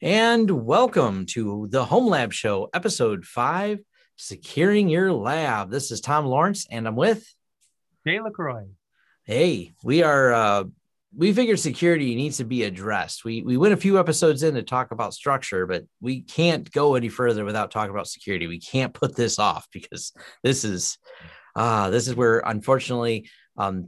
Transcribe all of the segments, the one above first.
And welcome to the Home Lab Show, Episode 5, Securing Your Lab. This is Tom Lawrence, and I'm with... Jay LaCroix. Hey, we figured security needs to be addressed. We went a few episodes in to talk about structure, but we can't go any further without talking about security. We can't put this off because this is where, unfortunately,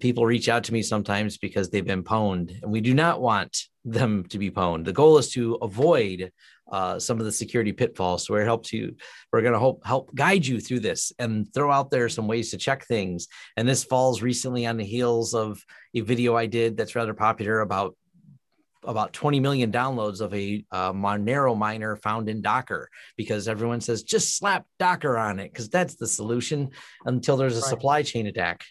people reach out to me sometimes because they've been pwned, and we do not want them to be pwned. The goal is to avoid some of the security pitfalls. So we're going to help guide you through this and throw out there some ways to check things. And this falls recently on the heels of a video I did that's rather popular about 20 million downloads of a Monero miner found in Docker, because everyone says just slap Docker on it because that's the solution until there's a supply chain attack.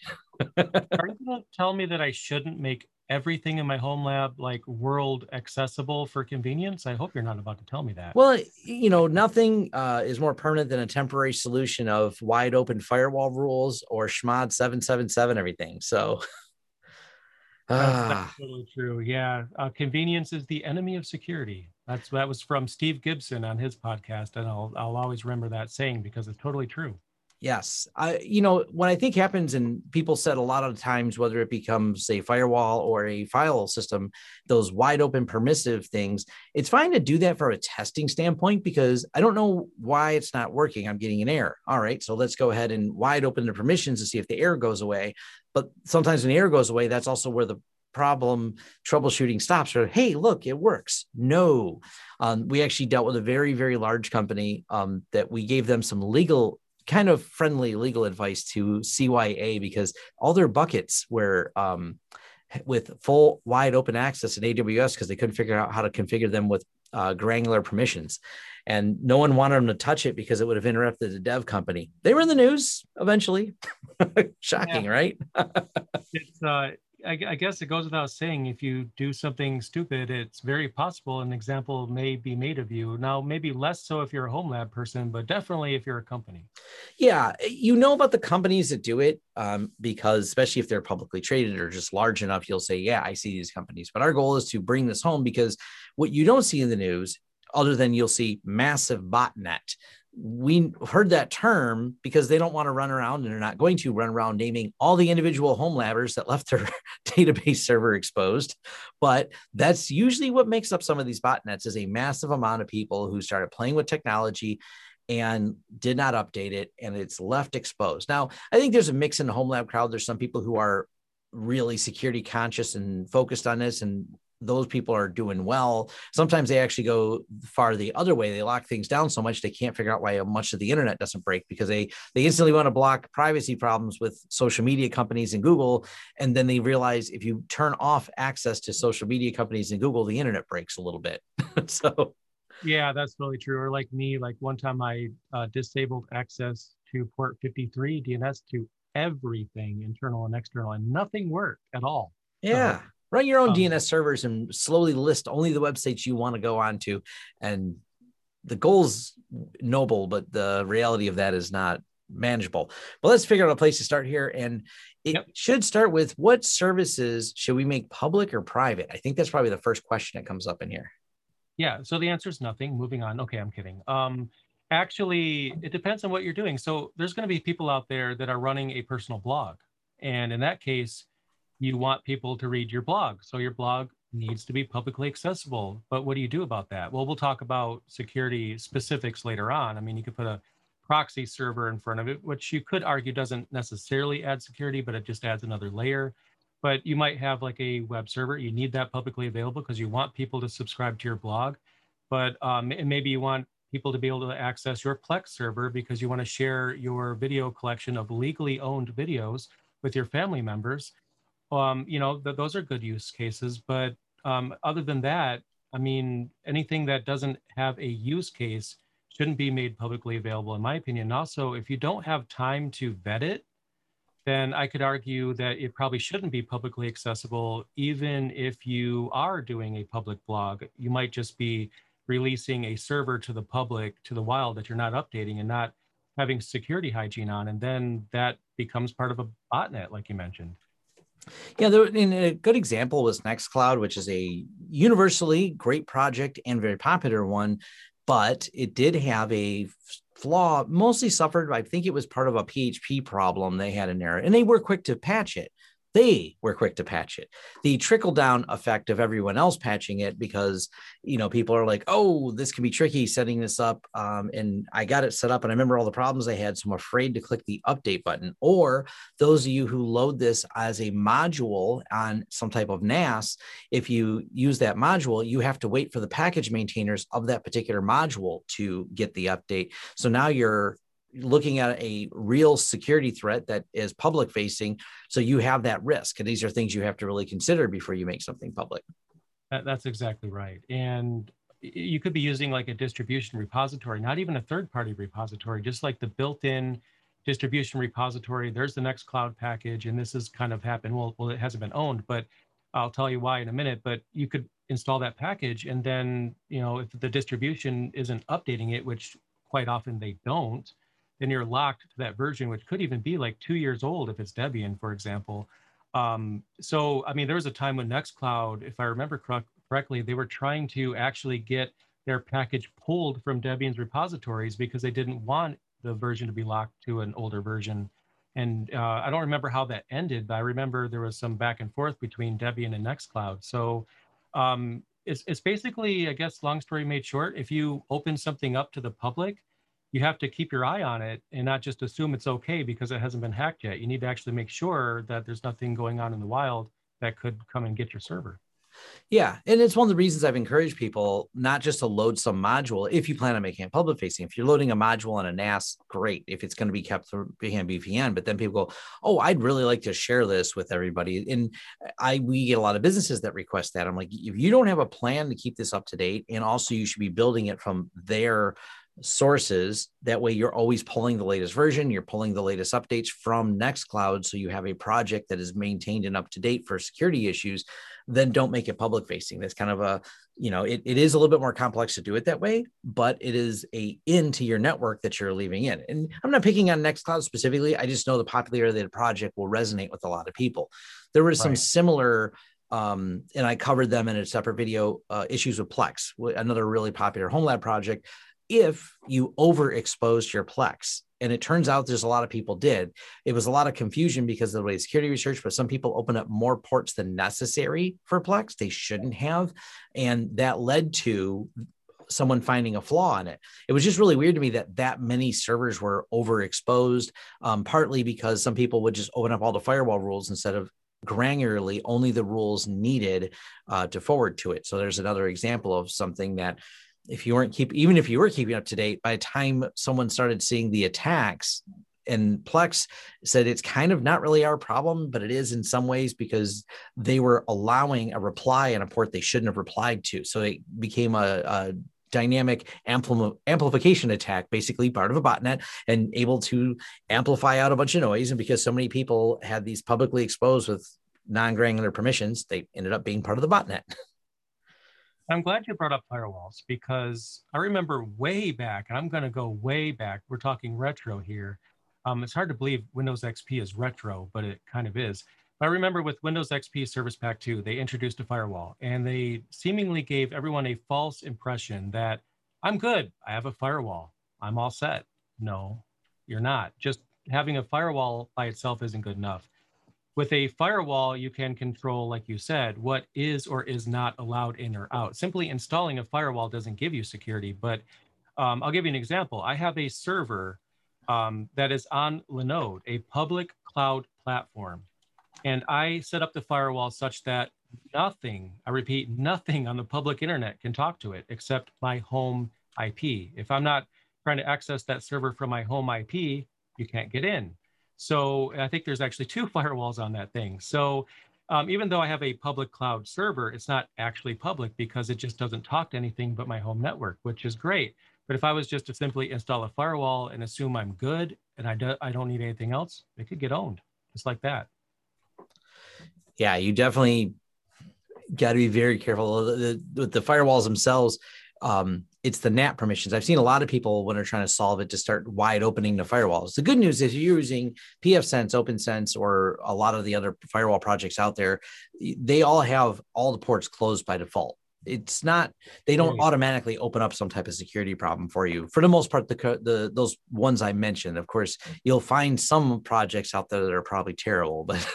Are you going to tell me that I shouldn't make everything in my home lab like world accessible for convenience? I hope you're not about to tell me that. Well, you know, nothing is more permanent than a temporary solution of wide open firewall rules or schmod 777 everything. So... That's totally true. Yeah. Convenience is the enemy of security. That was from Steve Gibson on his podcast. And I'll always remember that saying because it's totally true. Yes. What I think happens, and people said a lot of times, whether it becomes a firewall or a file system, those wide open permissive things, it's fine to do that from a testing standpoint, because I don't know why it's not working. I'm getting an error. All right. So let's go ahead and wide open the permissions to see if the error goes away. But sometimes when the error goes away, that's also where the problem troubleshooting stops. Or, hey, look, it works. No. We actually dealt with a very, very large company that we gave them some kind of friendly legal advice to CYA, because all their buckets were with full wide open access in AWS because they couldn't figure out how to configure them with granular permissions. And no one wanted them to touch it because it would have interrupted the dev company. They were in the news eventually. Shocking, yeah. Right? It's, I guess it goes without saying, if you do something stupid, it's very possible an example may be made of you. Now, maybe less so if you're a home lab person, but definitely if you're a company. Yeah, you know about the companies that do it, because especially if they're publicly traded or just large enough, you'll say, yeah, I see these companies. But our goal is to bring this home, because what you don't see in the news, other than you'll see massive botnet. We heard that term because they don't want to run around, and they're not going to run around naming all the individual home labbers that left their database server exposed. But that's usually what makes up some of these botnets, is a massive amount of people who started playing with technology and did not update it, and it's left exposed. Now, I think there's a mix in the home lab crowd. There's some people who are really security conscious and focused on this, and those people are doing well. Sometimes they actually go far the other way. They lock things down so much they can't figure out why much of the internet doesn't break, because they instantly want to block privacy problems with social media companies and Google. And then they realize if you turn off access to social media companies and Google, the internet breaks a little bit. So, yeah, that's really true. Or like me, like one time I disabled access to port 53 DNS to everything internal and external, and nothing worked at all. Yeah. So, run your own DNS servers and slowly list only the websites you want to go on to. And the goal's noble, but the reality of that is not manageable. But let's figure out a place to start here. And it should start with, what services should we make public or private? I think that's probably the first question that comes up in here. Yeah. So the answer is nothing. Moving on. Okay, I'm kidding. Actually, it depends on what you're doing. So there's going to be people out there that are running a personal blog. And in that case, you want people to read your blog. So your blog needs to be publicly accessible. But what do you do about that? Well, we'll talk about security specifics later on. I mean, you could put a proxy server in front of it, which you could argue doesn't necessarily add security, but it just adds another layer. But you might have like a web server. You need that publicly available because you want people to subscribe to your blog. But and maybe you want people to be able to access your Plex server because you want to share your video collection of legally owned videos with your family members. Those are good use cases, but other than that, I mean, anything that doesn't have a use case shouldn't be made publicly available, in my opinion. And also, if you don't have time to vet it, then I could argue that it probably shouldn't be publicly accessible. Even if you are doing a public blog, you might just be releasing a server to the public, to the wild, that you're not updating and not having security hygiene on, and then that becomes part of a botnet, like you mentioned. Yeah, a good example was Nextcloud, which is a universally great project and very popular one, but it did have a flaw, mostly suffered, I think it was part of a PHP problem. They had an error and they were quick to patch it. The trickle-down effect of everyone else patching it, because, you know, people are like, oh, this can be tricky setting this up. And I got it set up and I remember all the problems I had, so I'm afraid to click the update button. Or those of you who load this as a module on some type of NAS, if you use that module, you have to wait for the package maintainers of that particular module to get the update. So now you're looking at a real security threat that is public facing. So you have that risk. And these are things you have to really consider before you make something public. That's exactly right. And you could be using like a distribution repository, not even a third party repository, just like the built-in distribution repository. There's the Nextcloud package. And this has kind of happened. Well, it hasn't been owned, but I'll tell you why in a minute, but you could install that package. And then, you know, if the distribution isn't updating it, which quite often they don't, then you're locked to that version, which could even be like 2 years old if it's Debian, for example. So, I mean, there was a time when Nextcloud, if I remember correctly, they were trying to actually get their package pulled from Debian's repositories because they didn't want the version to be locked to an older version. And I don't remember how that ended, but I remember there was some back and forth between Debian and Nextcloud. So it's basically, I guess, long story made short, if you open something up to the public, you have to keep your eye on it and not just assume it's okay because it hasn't been hacked yet. You need to actually make sure that there's nothing going on in the wild that could come and get your server. Yeah. And it's one of the reasons I've encouraged people not just to load some module if you plan on making it public facing. If you're loading a module on a NAS, great. If it's going to be kept through VPN, but then people go, oh, I'd really like to share this with everybody. And we get a lot of businesses that request that. I'm like, if you don't have a plan to keep this up to date, and also you should be building it from their sources, that way you're always pulling the latest version, you're pulling the latest updates from Nextcloud, so you have a project that is maintained and up to date for security issues. Then don't make it public facing. That's kind of a, you know, it is a little bit more complex to do it that way, but it is a into your network that you're leaving in. And I'm not picking on Nextcloud specifically, I just know the popularity of the project will resonate with a lot of people. There were some similar and I covered them in a separate video, issues with Plex, another really popular home lab project. If you overexposed your Plex, and it turns out there's a lot of people did, it was a lot of confusion because of the way security research, but some people open up more ports than necessary for Plex, they shouldn't have. And that led to someone finding a flaw in it. It was just really weird to me that that many servers were overexposed, partly because some people would just open up all the firewall rules instead of granularly only the rules needed to forward to it. So there's another example of something that, if you weren't even if you were keeping up to date, by the time someone started seeing the attacks, and Plex said it's kind of not really our problem, but it is in some ways because they were allowing a reply on a port they shouldn't have replied to. So it became a dynamic amplification attack, basically part of a botnet and able to amplify out a bunch of noise. And because so many people had these publicly exposed with non-granular permissions, they ended up being part of the botnet. I'm glad you brought up firewalls, because I remember way back, and I'm going to go way back. We're talking retro here. It's hard to believe Windows XP is retro, but it kind of is. But I remember with Windows XP Service Pack 2, they introduced a firewall, and they seemingly gave everyone a false impression that I'm good. I have a firewall. I'm all set. No, you're not. Just having a firewall by itself isn't good enough. With a firewall, you can control, like you said, what is or is not allowed in or out. Simply installing a firewall doesn't give you security, but I'll give you an example. I have a server that is on Linode, a public cloud platform, and I set up the firewall such that nothing, I repeat, nothing on the public internet can talk to it except my home IP. If I'm not trying to access that server from my home IP, you can't get in. So I think there's actually two firewalls on that thing. So even though I have a public cloud server, it's not actually public because it just doesn't talk to anything but my home network, which is great. But if I was just to simply install a firewall and assume I'm good and I don't need anything else, it could get owned just like that. Yeah, you definitely got to be very careful with the firewalls themselves. It's the NAT permissions. I've seen a lot of people when they're trying to solve it to start wide opening the firewalls. The good news is you're using pfSense, OpenSense, or a lot of the other firewall projects out there. They all have all the ports closed by default. It's not, they don't automatically open up some type of security problem for you. For the most part, those ones I mentioned, of course, you'll find some projects out there that are probably terrible, but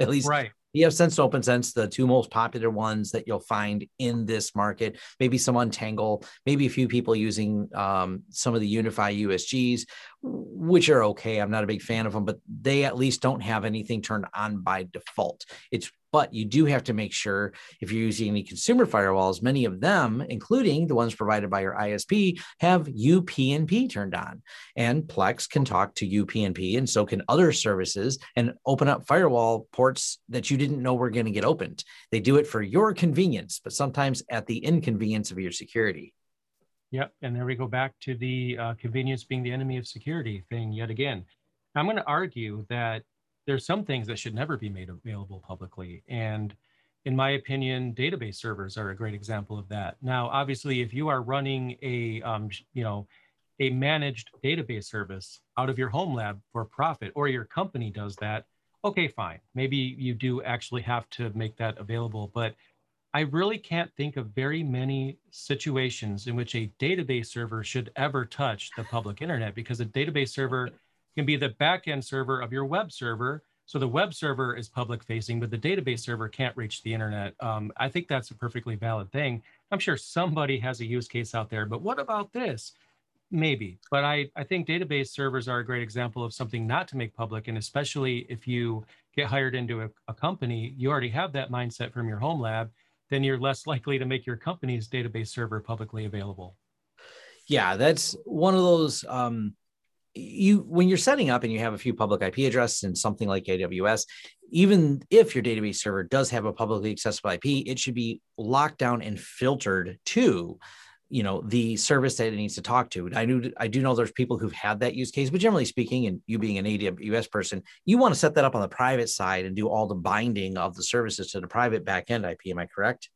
at least pfSense, OpenSense, the two most popular ones that you'll find in this market, maybe some Untangle, maybe a few people using some of the Unify USGs, which are okay. I'm not a big fan of them, but they at least don't have anything turned on by default. But you do have to make sure if you're using any consumer firewalls, many of them, including the ones provided by your ISP, have UPnP turned on. And Plex can talk to UPnP, and so can other services, and open up firewall ports that you didn't know were going to get opened. They do it for your convenience, but sometimes at the inconvenience of your security. Yep. And there we go back to the convenience being the enemy of security thing yet again. I'm going to argue that there's some things that should never be made available publicly. And in my opinion, database servers are a great example of that. Now, obviously, if you are running a managed database service out of your home lab for profit, or your company does that, okay, fine. Maybe you do actually have to make that available. But I really can't think of very many situations in which a database server should ever touch the public internet, because a database server can be the backend server of your web server. So the web server is public facing, but the database server can't reach the internet. I think that's a perfectly valid thing. I'm sure somebody has a use case out there, but what about this? Maybe, but I think database servers are a great example of something not to make public. And especially if you get hired into a company, you already have that mindset from your home lab, then you're less likely to make your company's database server publicly available. Yeah, that's one of those, when you're setting up and you have a few public IP addresses and something like AWS, even if your database server does have a publicly accessible IP, it should be locked down and filtered to, the service that it needs to talk to. I do know there's people who've had that use case, but generally speaking, and you being an AWS person, you want to set that up on the private side and do all the binding of the services to the private backend IP. Am I correct?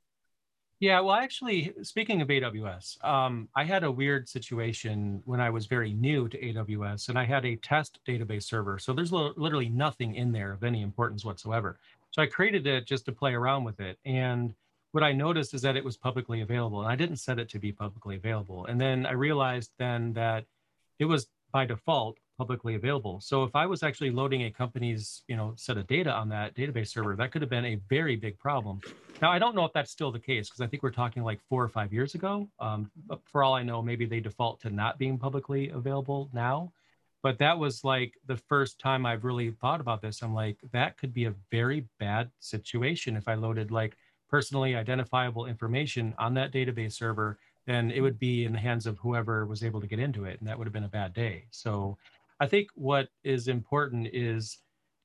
Yeah, well, actually, speaking of AWS, I had a weird situation when I was very new to AWS, and I had a test database server. So there's literally nothing in there of any importance whatsoever. So I created it just to play around with it. And what I noticed is that it was publicly available, and I didn't set it to be publicly available. And then I realized then that it was by default publicly available. So if I was actually loading a company's, set of data on that database server, that could have been a very big problem. Now, I don't know if that's still the case, because I think we're talking like 4 or 5 years ago. For all I know, maybe they default to not being publicly available now. But that was like the first time I've really thought about this. I'm like, that could be a very bad situation. If I loaded like personally identifiable information on that database server, then it would be in the hands of whoever was able to get into it. And that would have been a bad day. So I think what is important is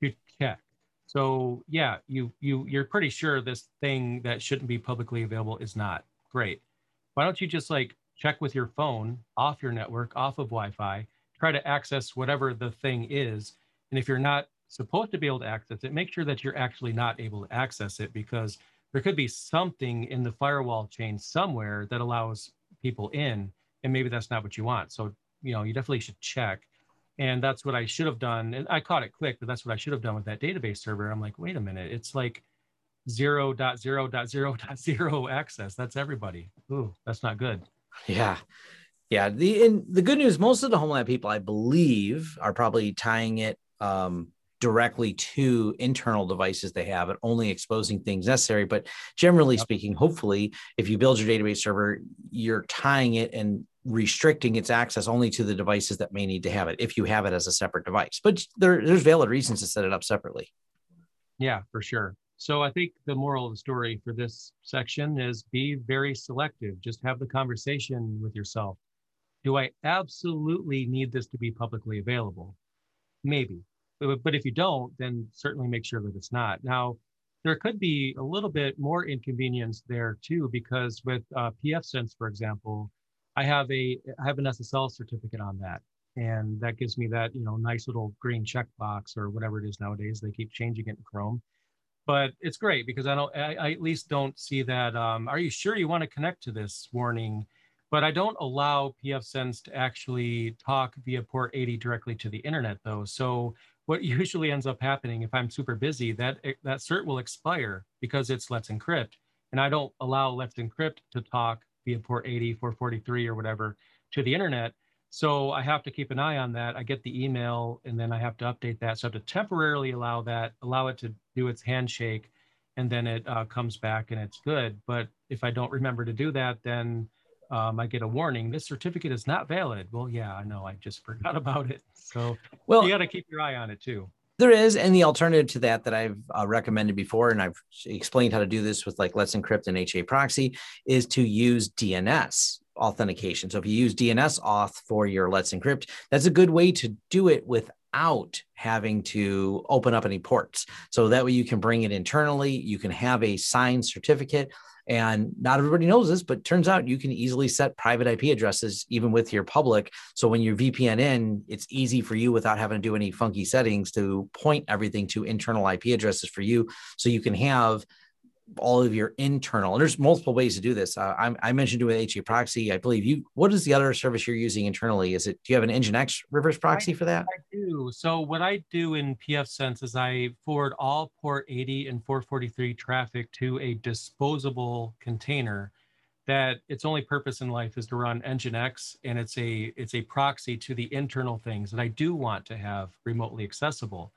to check. So yeah, you're pretty sure this thing that shouldn't be publicly available is not. Great. Why don't you just like check with your phone, off your network, off of Wi-Fi, try to access whatever the thing is. And if you're not supposed to be able to access it, make sure that you're actually not able to access it, because there could be something in the firewall chain somewhere that allows people in, and maybe that's not what you want. So, you definitely should check. And that's what I should have done. And I caught it quick, but that's what I should have done with that database server. I'm like, wait a minute, it's like 0.0.0.0 access. That's everybody. Ooh, that's not good. Yeah. Yeah. The good news, most of the home lab people, I believe, are probably tying it directly to internal devices they have and only exposing things necessary. But generally speaking, hopefully, if you build your database server, you're tying it and restricting its access only to the devices that may need to have it, if you have it as a separate device. But there's valid reasons to set it up separately. Yeah, for sure. So I think the moral of the story for this section is be very selective. Just have the conversation with yourself. Do I absolutely need this to be publicly available? Maybe. But if you don't, then certainly make sure that it's not. Now, there could be a little bit more inconvenience there too, because with pfSense, for example, I have an SSL certificate on that, and that gives me that nice little green checkbox or whatever it is nowadays. They keep changing it in Chrome, but it's great because I at least don't see that. Are you sure you want to connect to this warning? But I don't allow pfSense to actually talk via port 80 directly to the internet, though. So what usually ends up happening, if I'm super busy, that cert will expire because it's Let's Encrypt. And I don't allow Let's Encrypt to talk via port 80, 443 or whatever to the internet. So I have to keep an eye on that. I get the email and then I have to update that. So I have to temporarily allow that, allow it to do its handshake, and then it comes back and it's good. But if I don't remember to do that, then I get a warning, this certificate is not valid. Well, yeah, I know, I just forgot about it. So well, you got to keep your eye on it too. There is, and the alternative to that that I've recommended before, and I've explained how to do this with like Let's Encrypt and HAProxy, is to use DNS authentication. So if you use DNS auth for your Let's Encrypt, that's a good way to do it without having to open up any ports. So that way you can bring it internally, you can have a signed certificate. And not everybody knows this, but turns out you can easily set private IP addresses even with your public. So when you're VPN in, it's easy for you without having to do any funky settings to point everything to internal IP addresses for you. So you can have all of your internal, and there's multiple ways to do this. I mentioned it with HAProxy. I believe you, what is the other service you're using internally? Is it, do you have an NGINX reverse proxy for that? I do. So what I do in pfSense is I forward all port 80 and 443 traffic to a disposable container that its only purpose in life is to run NGINX, and it's a proxy to the internal things that I do want to have remotely accessible.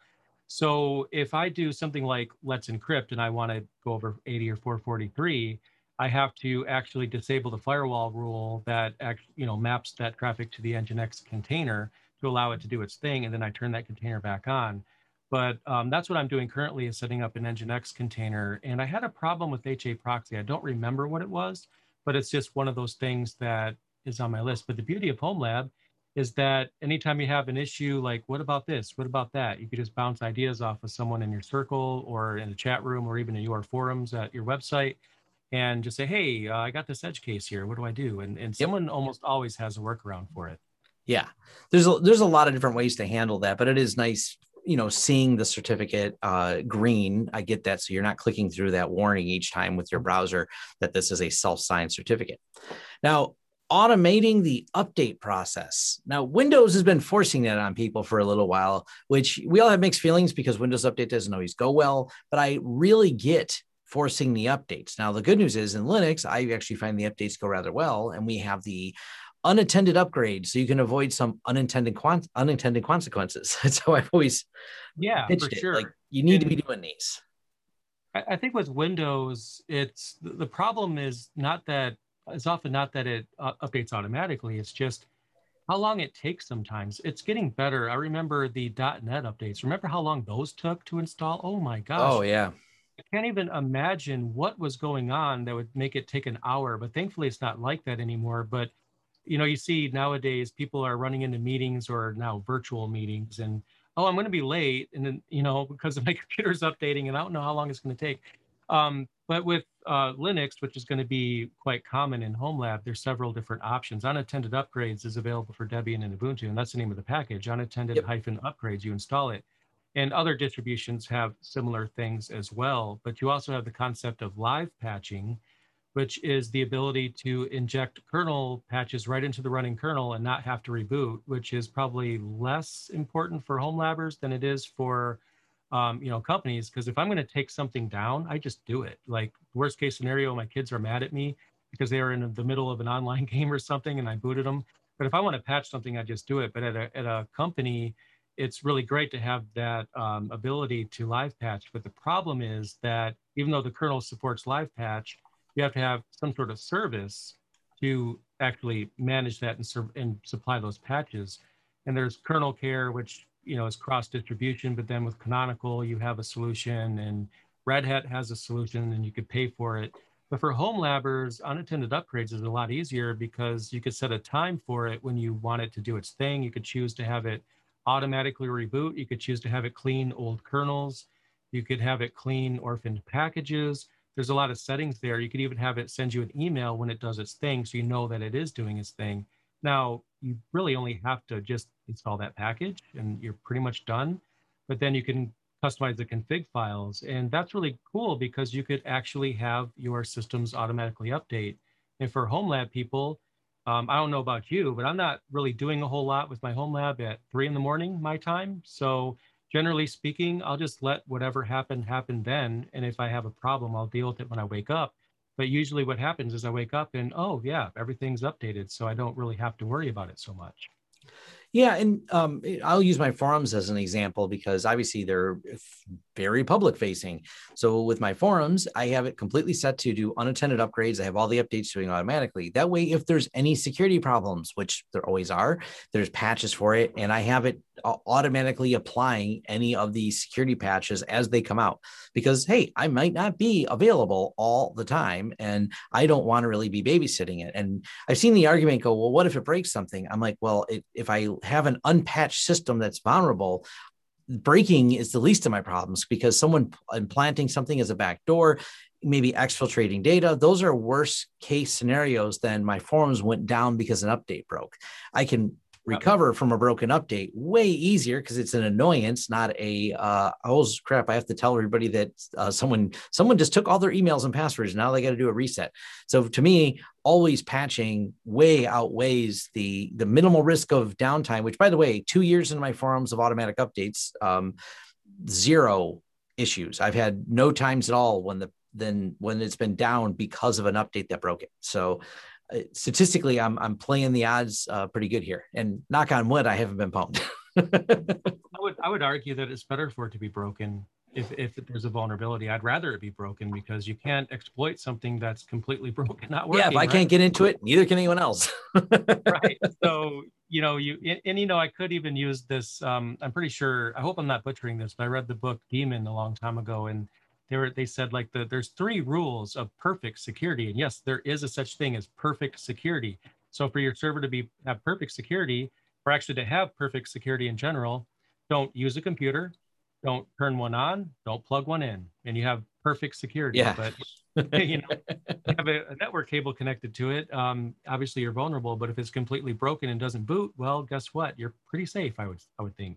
So if I do something like Let's Encrypt and I want to go over 80 or 443, I have to actually disable the firewall rule that maps that traffic to the NGINX container to allow it to do its thing, and then I turn that container back on. But that's what I'm doing currently, is setting up an NGINX container. And I had a problem with HAProxy. I don't remember what it was, but it's just one of those things that is on my list. But the beauty of HomeLab is that anytime you have an issue, like what about this, what about that, you could just bounce ideas off of someone in your circle or in a chat room or even in your forums at your website, and just say, hey, I got this edge case here, what do I do? And someone almost always has a workaround for it. Yeah, there's a lot of different ways to handle that, but it is nice, seeing the certificate green. I get that, so you're not clicking through that warning each time with your browser that this is a self-signed certificate. Now, automating the update process. Now, Windows has been forcing that on people for a little while, which we all have mixed feelings because Windows Update doesn't always go well, but I really get forcing the updates. Now, the good news is in Linux, I actually find the updates go rather well, and we have the unattended upgrade, so you can avoid some unintended consequences. That's how I've always pitched for it. Sure. Like, you need to be doing these. I think with Windows, it's the problem is not that it's often not that it updates automatically. It's just how long it takes sometimes. It's getting better. I remember the .NET updates. Remember how long those took to install? Oh, my gosh. Oh, yeah. I can't even imagine what was going on that would make it take an hour. But thankfully, it's not like that anymore. But, you see nowadays people are running into meetings or now virtual meetings. And, oh, I'm going to be late. And then, because my computer's updating and I don't know how long it's going to take. But with Linux, which is going to be quite common in HomeLab, there's several different options. Unattended upgrades is available for Debian and Ubuntu, and that's the name of the package, unattended-upgrades, you install it. And other distributions have similar things as well, but you also have the concept of live patching, which is the ability to inject kernel patches right into the running kernel and not have to reboot, which is probably less important for HomeLabbers than it is for companies, because if I'm going to take something down, I just do it. Like, worst case scenario, my kids are mad at me because they were in the middle of an online game or something and I booted them. But if I want to patch something, I just do it. But at a company, it's really great to have that ability to live patch. But the problem is that even though the kernel supports live patch, you have to have some sort of service to actually manage that and supply those patches. And there's kernel care, which it's cross distribution, but then with Canonical, you have a solution, and Red Hat has a solution, and you could pay for it. But for HomeLabbers, unattended upgrades is a lot easier because you could set a time for it when you want it to do its thing. You could choose to have it automatically reboot. You could choose to have it clean old kernels. You could have it clean orphaned packages. There's a lot of settings there. You could even have it send you an email when it does its thing, so you know that it is doing its thing. Now, you really only have to just install that package and you're pretty much done, but then you can customize the config files. And that's really cool because you could actually have your systems automatically update. And for HomeLab people, I don't know about you, but I'm not really doing a whole lot with my home lab at 3 in the morning, my time. So generally speaking, I'll just let whatever happened happen then. And if I have a problem, I'll deal with it when I wake up. But usually what happens is I wake up and, oh yeah, everything's updated. So I don't really have to worry about it so much. Yeah. And I'll use my forums as an example, because obviously they're very public facing. So with my forums, I have it completely set to do unattended upgrades. I have all the updates doing automatically. That way, if there's any security problems, which there always are, there's patches for it. And I have it automatically applying any of the security patches as they come out, because, hey, I might not be available all the time and I don't want to really be babysitting it. And I've seen the argument go, well, what if it breaks something? I'm like, well, if I have an unpatched system that's vulnerable, breaking is the least of my problems, because someone implanting something as a backdoor, maybe exfiltrating data, those are worse case scenarios than my forums went down because an update broke. I can recover from a broken update way easier, because it's an annoyance, not a, oh crap, I have to tell everybody that someone just took all their emails and passwords. Now they got to do a reset. So to me, always patching way outweighs the minimal risk of downtime, which, by the way, 2 years into my forums of automatic updates, zero issues. I've had no times at all when it's been down because of an update that broke it. So statistically, I'm playing the odds pretty good here, and knock on wood, I haven't been pwned. I would argue that it's better for it to be broken if there's a vulnerability. I'd rather it be broken, because you can't exploit something that's completely broken, not working. Yeah, if I can't get into it, neither can anyone else. Right. So I could even use this. I'm pretty sure. I hope I'm not butchering this, but I read the book Demon a long time ago, and they said, like, there's 3 rules of perfect security. And yes, there is a such thing as perfect security. So for your server to have perfect security, or actually to have perfect security in general, don't use a computer, don't turn one on, don't plug one in, and you have perfect security. Yeah. But you have a network cable connected to it. Obviously, you're vulnerable. But if it's completely broken and doesn't boot, well, guess what? You're pretty safe, I would think.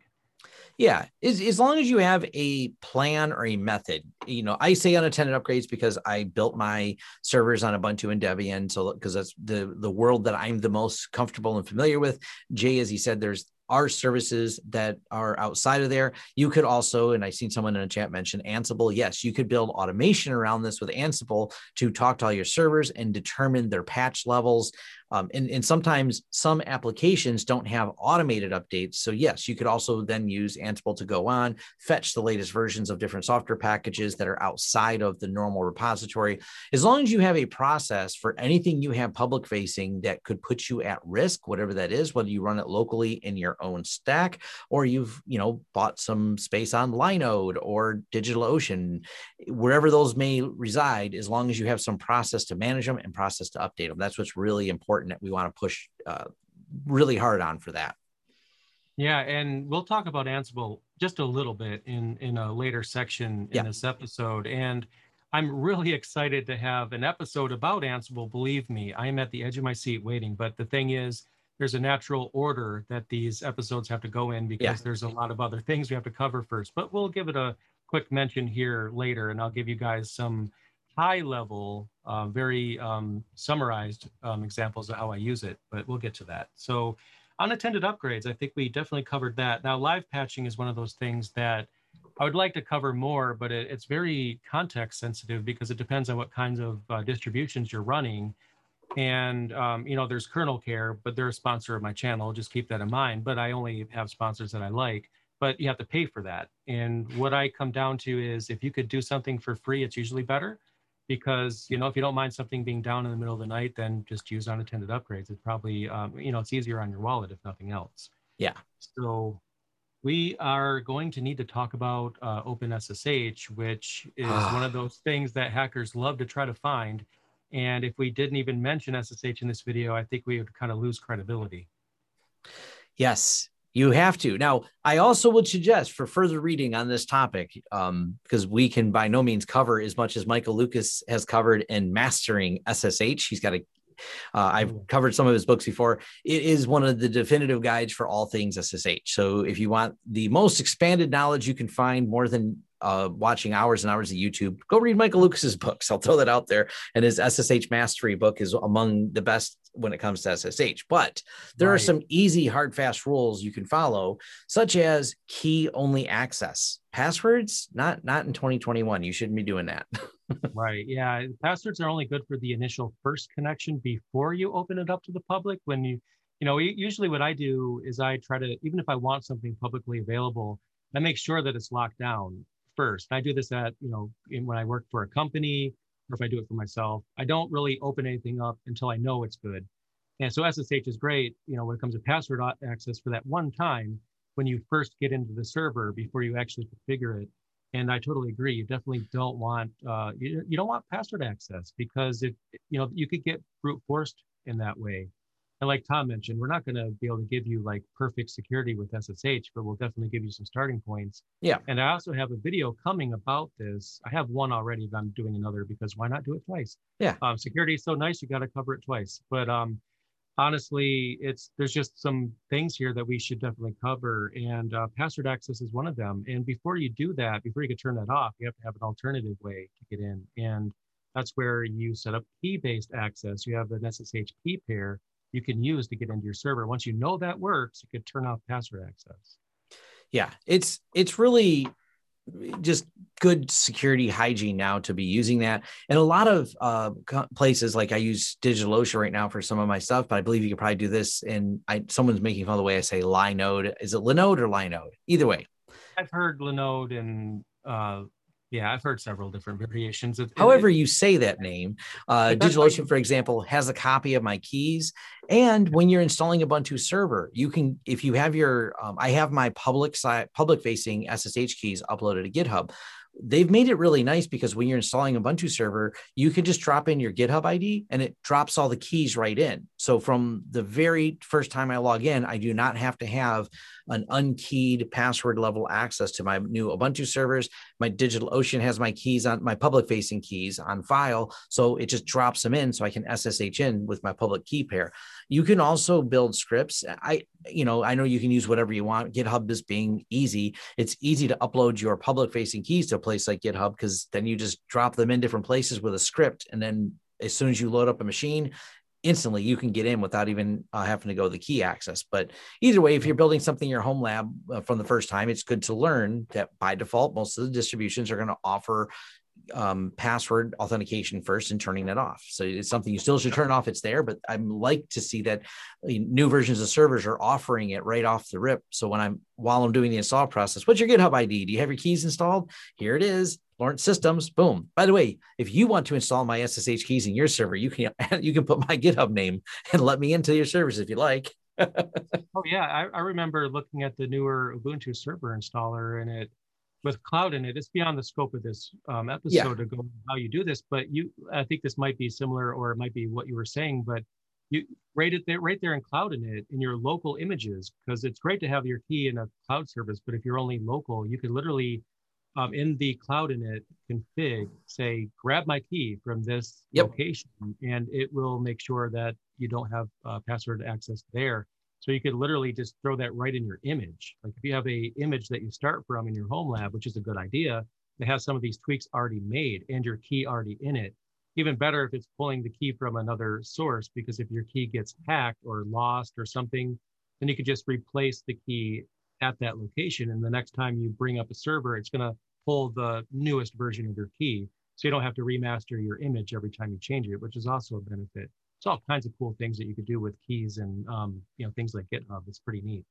Yeah, as long as you have a plan or a method. I say unattended upgrades because I built my servers on Ubuntu and Debian, so because that's the world that I'm the most comfortable and familiar with. Jay, as he said, there are services that are outside of there. You could also, and I've seen someone in a chat mention Ansible. Yes, you could build automation around this with Ansible to talk to all your servers and determine their patch levels. And sometimes some applications don't have automated updates. So yes, you could also then use Ansible to go on, fetch the latest versions of different software packages that are outside of the normal repository. As long as you have a process for anything you have public facing that could put you at risk, whatever that is, whether you run it locally in your own stack, or you've bought some space on Linode or DigitalOcean, wherever those may reside, as long as you have some process to manage them and process to update them. That's what's really important that we want to push really hard on for that. Yeah, and we'll talk about Ansible just a little bit in a later section in this episode. And I'm really excited to have an episode about Ansible. Believe me, I am at the edge of my seat waiting. But the thing is, there's a natural order that these episodes have to go in, because there's a lot of other things we have to cover first. But we'll give it a quick mention here later, and I'll give you guys some high-level, very summarized examples of how I use it, but we'll get to that. So unattended upgrades, I think we definitely covered that. Now, live patching is one of those things that I would like to cover more, but it's very context-sensitive, because it depends on what kinds of distributions you're running. And, there's kernel care, but they're a sponsor of my channel. Just keep that in mind. But I only have sponsors that I like, but you have to pay for that. And what I come down to is, if you could do something for free, it's usually better, because, if you don't mind something being down in the middle of the night, then just use unattended upgrades. It's probably, it's easier on your wallet, if nothing else. Yeah. So we are going to need to talk about OpenSSH, which is one of those things that hackers love to try to find. And if we didn't even mention SSH in this video, I think we would kind of lose credibility. Yes, you have to. Now, I also would suggest for further reading on this topic, because we can by no means cover as much as Michael Lucas has covered in mastering SSH. He's got a I've covered some of his books before. It is one of the definitive guides for all things SSH. So if you want the most expanded knowledge you can find, more than watching hours and hours of YouTube, go read Michael Lucas's books. I'll throw that out there. And his SSH Mastery book is among the best when it comes to SSH, but there are some easy, hard, fast rules you can follow, such as key only access. Passwords, not in 2021. You shouldn't be doing that. Right. Yeah. Passwords are only good for the initial first connection before you open it up to the public. When you know, usually what I do is I try to, even if I want something publicly available, I make sure that it's locked down first. And I do this at, you know, when I work for a company, or if I do it for myself, I don't really open anything up until I know it's good. And so SSH is great, you know, when it comes to password access for that one time, when you first get into the server before you actually configure it. And I totally agree. You definitely don't want, you don't want password access, because if, you know, you could get brute forced in that way. And like Tom mentioned, we're not going to be able to give you like perfect security with SSH, but we'll definitely give you some starting points. Yeah. And I also have a video coming about this. I have one already, but I'm doing another because why not do it twice? Yeah. Security is so nice, you got to cover it twice. But honestly, there's just some things here that we should definitely cover, and password access is one of them. And before you do that, before you can turn that off, you have to have an alternative way to get in, and that's where you set up key-based access. You have an SSH key pair you can use to get into your server. Once you know that works, you could turn off password access. Yeah, it's really just good security hygiene now to be using that. And a lot of places, like I use DigitalOcean right now for some of my stuff, but I believe you could probably do this. And someone's making fun of the way I say Linode. Is it Linode or Linode? Either way. I've heard Linode, and yeah, I've heard several different variations of. However you say that name, DigitalOcean, for example, has a copy of my keys. And when you're installing Ubuntu server, you can, if you have your, I have my public-facing SSH keys uploaded to GitHub. They've made it really nice because when you're installing Ubuntu server, you can just drop in your GitHub ID and it drops all the keys right in. So from the very first time I log in, I do not have to have an unkeyed password level access to my new Ubuntu servers. My DigitalOcean has my keys on my public facing keys on file. So it just drops them in so I can SSH in with my public key pair. You can also build scripts. I know you can use whatever you want. GitHub is being easy. It's easy to upload your public facing keys to a place like GitHub, because then you just drop them in different places with a script. And then as soon as you load up a machine, instantly you can get in without even having to go to the key access. But either way, if you're building something in your home lab from the first time, it's good to learn that by default, most of the distributions are going to offer password authentication first and turning that off. So it's something you still should turn off. It's there, but I'd like to see that new versions of servers are offering it right off the rip. So when while I'm doing the install process, what's your GitHub ID? Do you have your keys installed? Here it is. Lawrence Systems, boom. By the way, if you want to install my SSH keys in your server, you can put my GitHub name and let me into your servers if you like. Oh yeah. I remember looking at the newer Ubuntu server installer, and it, with CloudInit, it's beyond the scope of this episode to go how you do this, but I think this might be similar, or it might be what you were saying, but you rate it there, right there in CloudInit in your local images, because it's great to have your key in a cloud service, but if you're only local, you could literally in the CloudInit config say, grab my key from this location, and it will make sure that you don't have password access there. So you could literally just throw that right in your image. Like if you have a image that you start from in your home lab, which is a good idea, that has some of these tweaks already made and your key already in it. Even better if it's pulling the key from another source, because if your key gets hacked or lost or something, then you could just replace the key at that location. And the next time you bring up a server, it's going to pull the newest version of your key. So you don't have to remaster your image every time you change it, which is also a benefit. It's all kinds of cool things that you could do with keys and things like GitHub. It's pretty neat.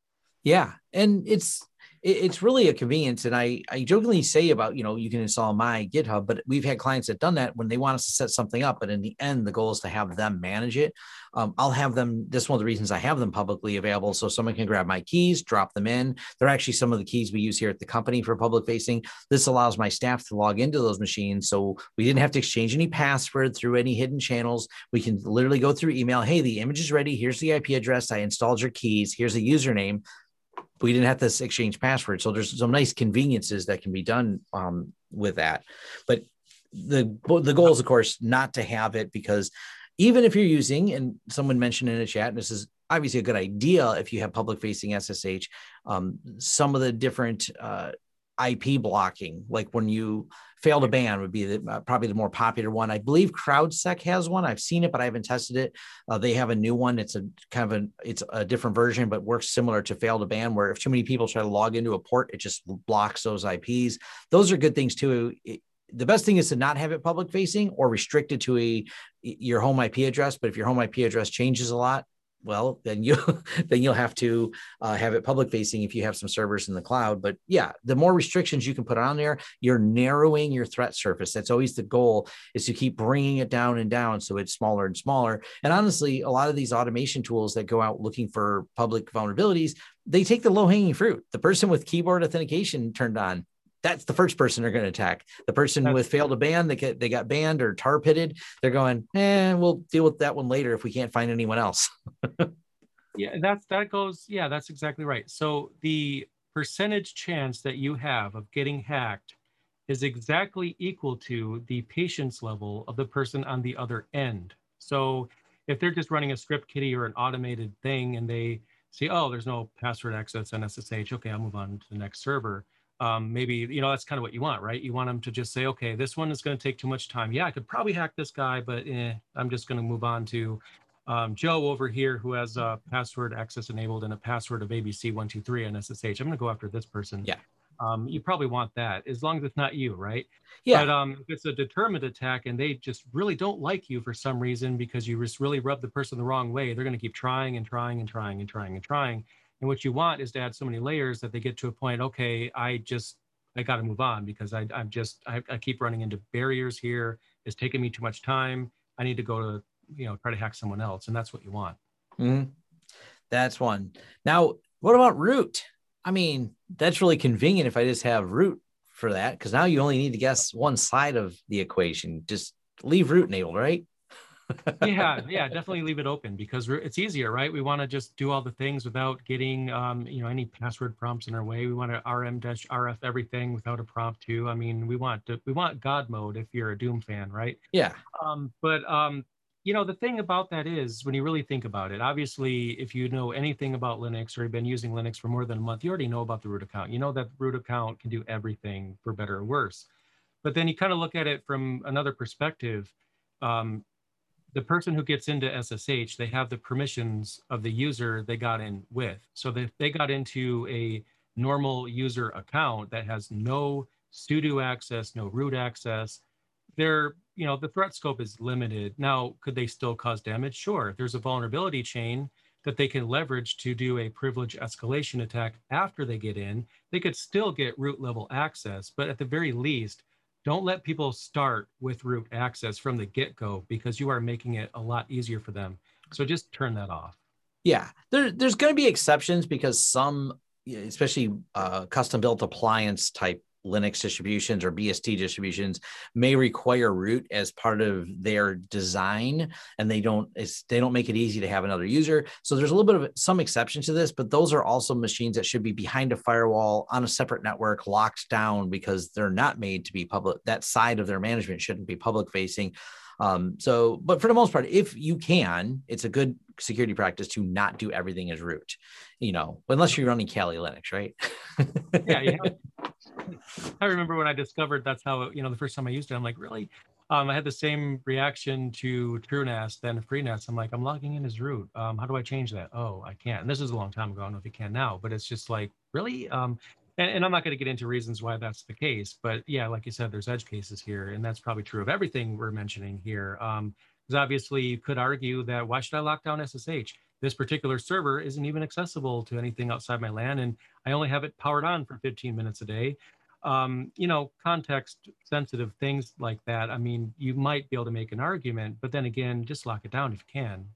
Yeah, and it's really a convenience. And I jokingly say about, you can install my GitHub, but we've had clients that done that when they want us to set something up. But in the end, the goal is to have them manage it. I'll have them. This is one of the reasons I have them publicly available, so someone can grab my keys, drop them in. They're actually some of the keys we use here at the company for public facing. This allows my staff to log into those machines, so we didn't have to exchange any password through any hidden channels. We can literally go through email. Hey, the image is ready. Here's the IP address. I installed your keys. Here's a username. We didn't have to exchange passwords. So there's some nice conveniences that can be done with that. But the goal is, of course, not to have it because Even if you're using, and someone mentioned in a chat, and this is obviously a good idea if you have public-facing SSH, some of the different IP blocking, like when you fail to ban would be the, probably the more popular one. I believe CrowdSec has one. I've seen it, but I haven't tested it. They have a new one. It's a kind of it's a different version, but works similar to fail to ban, where if too many people try to log into a port, it just blocks those IPs. Those are good things too. The best thing is to not have it public facing or restricted to your home IP address. But if your home IP address changes a lot, well, then you'll have to have it public facing if you have some servers in the cloud. But yeah, the more restrictions you can put on there, you're narrowing your threat surface. That's always the goal, is to keep bringing it down and down so it's smaller and smaller. And honestly, a lot of these automation tools that go out looking for public vulnerabilities, they take the low-hanging fruit. The person with keyboard authentication turned on, that's the first person they're going to attack. The person with fail to ban, they got banned or tar pitted. They're going, we'll deal with that one later if we can't find anyone else. Yeah, that's exactly right. So the percentage chance that you have of getting hacked is exactly equal to the patience level of the person on the other end. So if they're just running a script kiddie or an automated thing and they say, oh, there's no password access on SSH. Okay, I'll move on to the next server. Maybe, that's kind of what you want, right? You want them to just say, okay, this one is going to take too much time. Yeah, I could probably hack this guy, but I'm just going to move on to Joe over here who has password access enabled and a password of ABC123 on SSH. I'm going to go after this person. Yeah. You probably want that, as long as it's not you, right? Yeah. But if it's a determined attack and they just really don't like you for some reason because you just really rub the person the wrong way, they're going to keep trying and trying and trying and trying and trying. And what you want is to add so many layers that they get to a point, okay, I got to move on because I keep running into barriers here. It's taking me too much time. I need to go to, try to hack someone else. And that's what you want. Mm-hmm. That's one. Now, what about root? I mean, that's really convenient if I just have root for that, because now you only need to guess one side of the equation. Just leave root enabled, right? yeah, definitely leave it open because it's easier, right? We want to just do all the things without getting, any password prompts in our way. We want to rm-rf everything without a prompt too. I mean, we want God mode if you're a Doom fan, right? Yeah. The thing about that is when you really think about it, obviously, if you know anything about Linux or you've been using Linux for more than a month, you already know about the root account. You know that root account can do everything for better or worse. But then you kind of look at it from another perspective. The person who gets into SSH, they have the permissions of the user they got in with. So if they got into a normal user account that has no sudo access, no root access, the threat scope is limited. Now, could they still cause damage? Sure. There's a vulnerability chain that they can leverage to do a privilege escalation attack after they get in. They could still get root level access, but at the very least, don't let people start with root access from the get-go because you are making it a lot easier for them. So just turn that off. Yeah, there's going to be exceptions because some, especially custom-built appliance type Linux distributions or BSD distributions may require root as part of their design, and they don't make it easy to have another user. So there's a little bit of some exception to this, but those are also machines that should be behind a firewall on a separate network, locked down because they're not made to be public. That side of their management shouldn't be public facing. But for the most part, if you can, it's a good security practice to not do everything as root, unless you're running Kali Linux, right? Yeah. I remember when I discovered that's how, the first time I used it, I'm like, really? I had the same reaction to TrueNAS than FreeNAS. I'm like, I'm logging in as root. How do I change that? Oh, I can't. And this is a long time ago. I don't know if you can now, but it's just like, really? And I'm not going to get into reasons why that's the case, but yeah, like you said, there's edge cases here, and that's probably true of everything we're mentioning here. Because obviously you could argue that why should I lock down SSH? This particular server isn't even accessible to anything outside my LAN, and I only have it powered on for 15 minutes a day. Context-sensitive things like that. I mean, you might be able to make an argument, but then again, just lock it down if you can,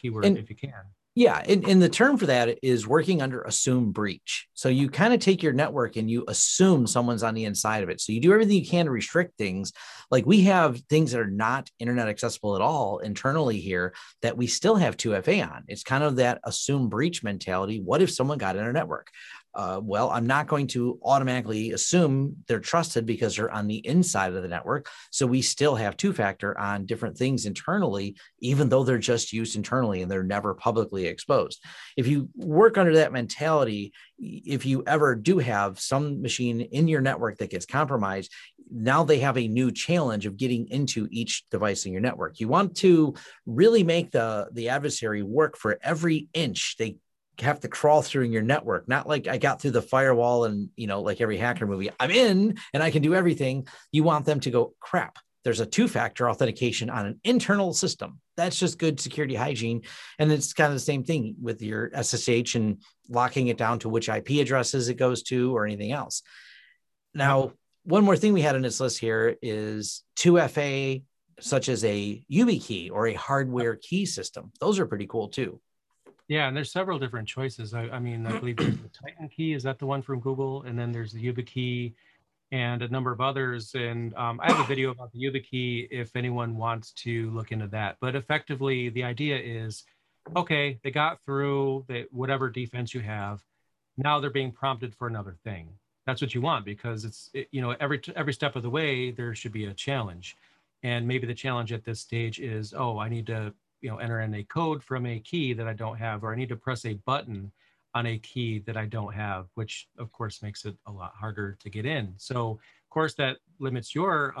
keyword if you can. Yeah, and the term for that is working under assumed breach. So you kind of take your network and you assume someone's on the inside of it. So you do everything you can to restrict things. Like we have things that are not internet accessible at all internally here that we still have 2FA on. It's kind of that assumed breach mentality. What if someone got in our network? well, I'm not going to automatically assume they're trusted because they're on the inside of the network. So we still have two-factor on different things internally, even though they're just used internally and they're never publicly exposed. If you work under that mentality, if you ever do have some machine in your network that gets compromised, now they have a new challenge of getting into each device in your network. You want to really make the adversary work for every inch they have to crawl through in your network. Not like I got through the firewall and, you know, like every hacker movie, I'm in and I can do everything. You want them to go, crap, there's a two-factor authentication on an internal system. That's just good security hygiene. And it's kind of the same thing with your SSH and locking it down to which IP addresses it goes to or anything else. Now, one more thing we had on this list here is 2FA, such as a YubiKey or a hardware key system. Those are pretty cool too. Yeah, and there's several different choices. I mean, I believe there's the Titan key, is that the one from Google? And then there's the YubiKey and a number of others. And I have a video about the YubiKey if anyone wants to look into that. But effectively, the idea is, okay, they got through the, whatever defense you have. Now they're being prompted for another thing. That's what you want, because it's, you know, every step of the way, there should be a challenge. And maybe the challenge at this stage is, oh, I need to, you know, enter in a code from a key that I don't have, or I need to press a button on a key that I don't have, which of course makes it a lot harder to get in. So of course that limits your,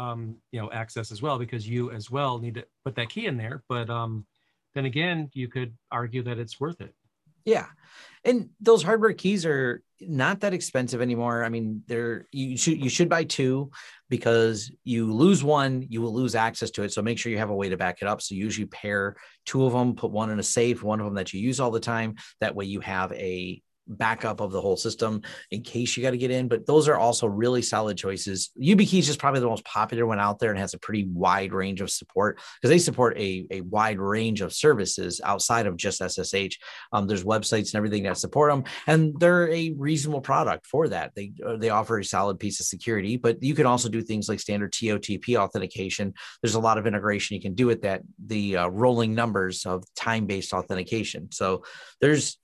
you know, access as well, because you as well need to put that key in there. But then again, you could argue that it's worth it. Yeah. And those hardware keys are not that expensive anymore. I mean, they're, you should buy two, because you lose one, you will lose access to it. So make sure you have a way to back it up. So usually pair two of them, put one in a safe, one of them that you use all the time. That way you have a backup of the whole system in case you got to get in. But those are also really solid choices. YubiKey is just probably the most popular one out there and has a pretty wide range of support, because they support a wide range of services outside of just SSH. There's websites and everything that support them, and they're a reasonable product for that. They offer a solid piece of security, but you can also do things like standard TOTP authentication. There's a lot of integration you can do with that, the rolling numbers of time-based authentication. So there's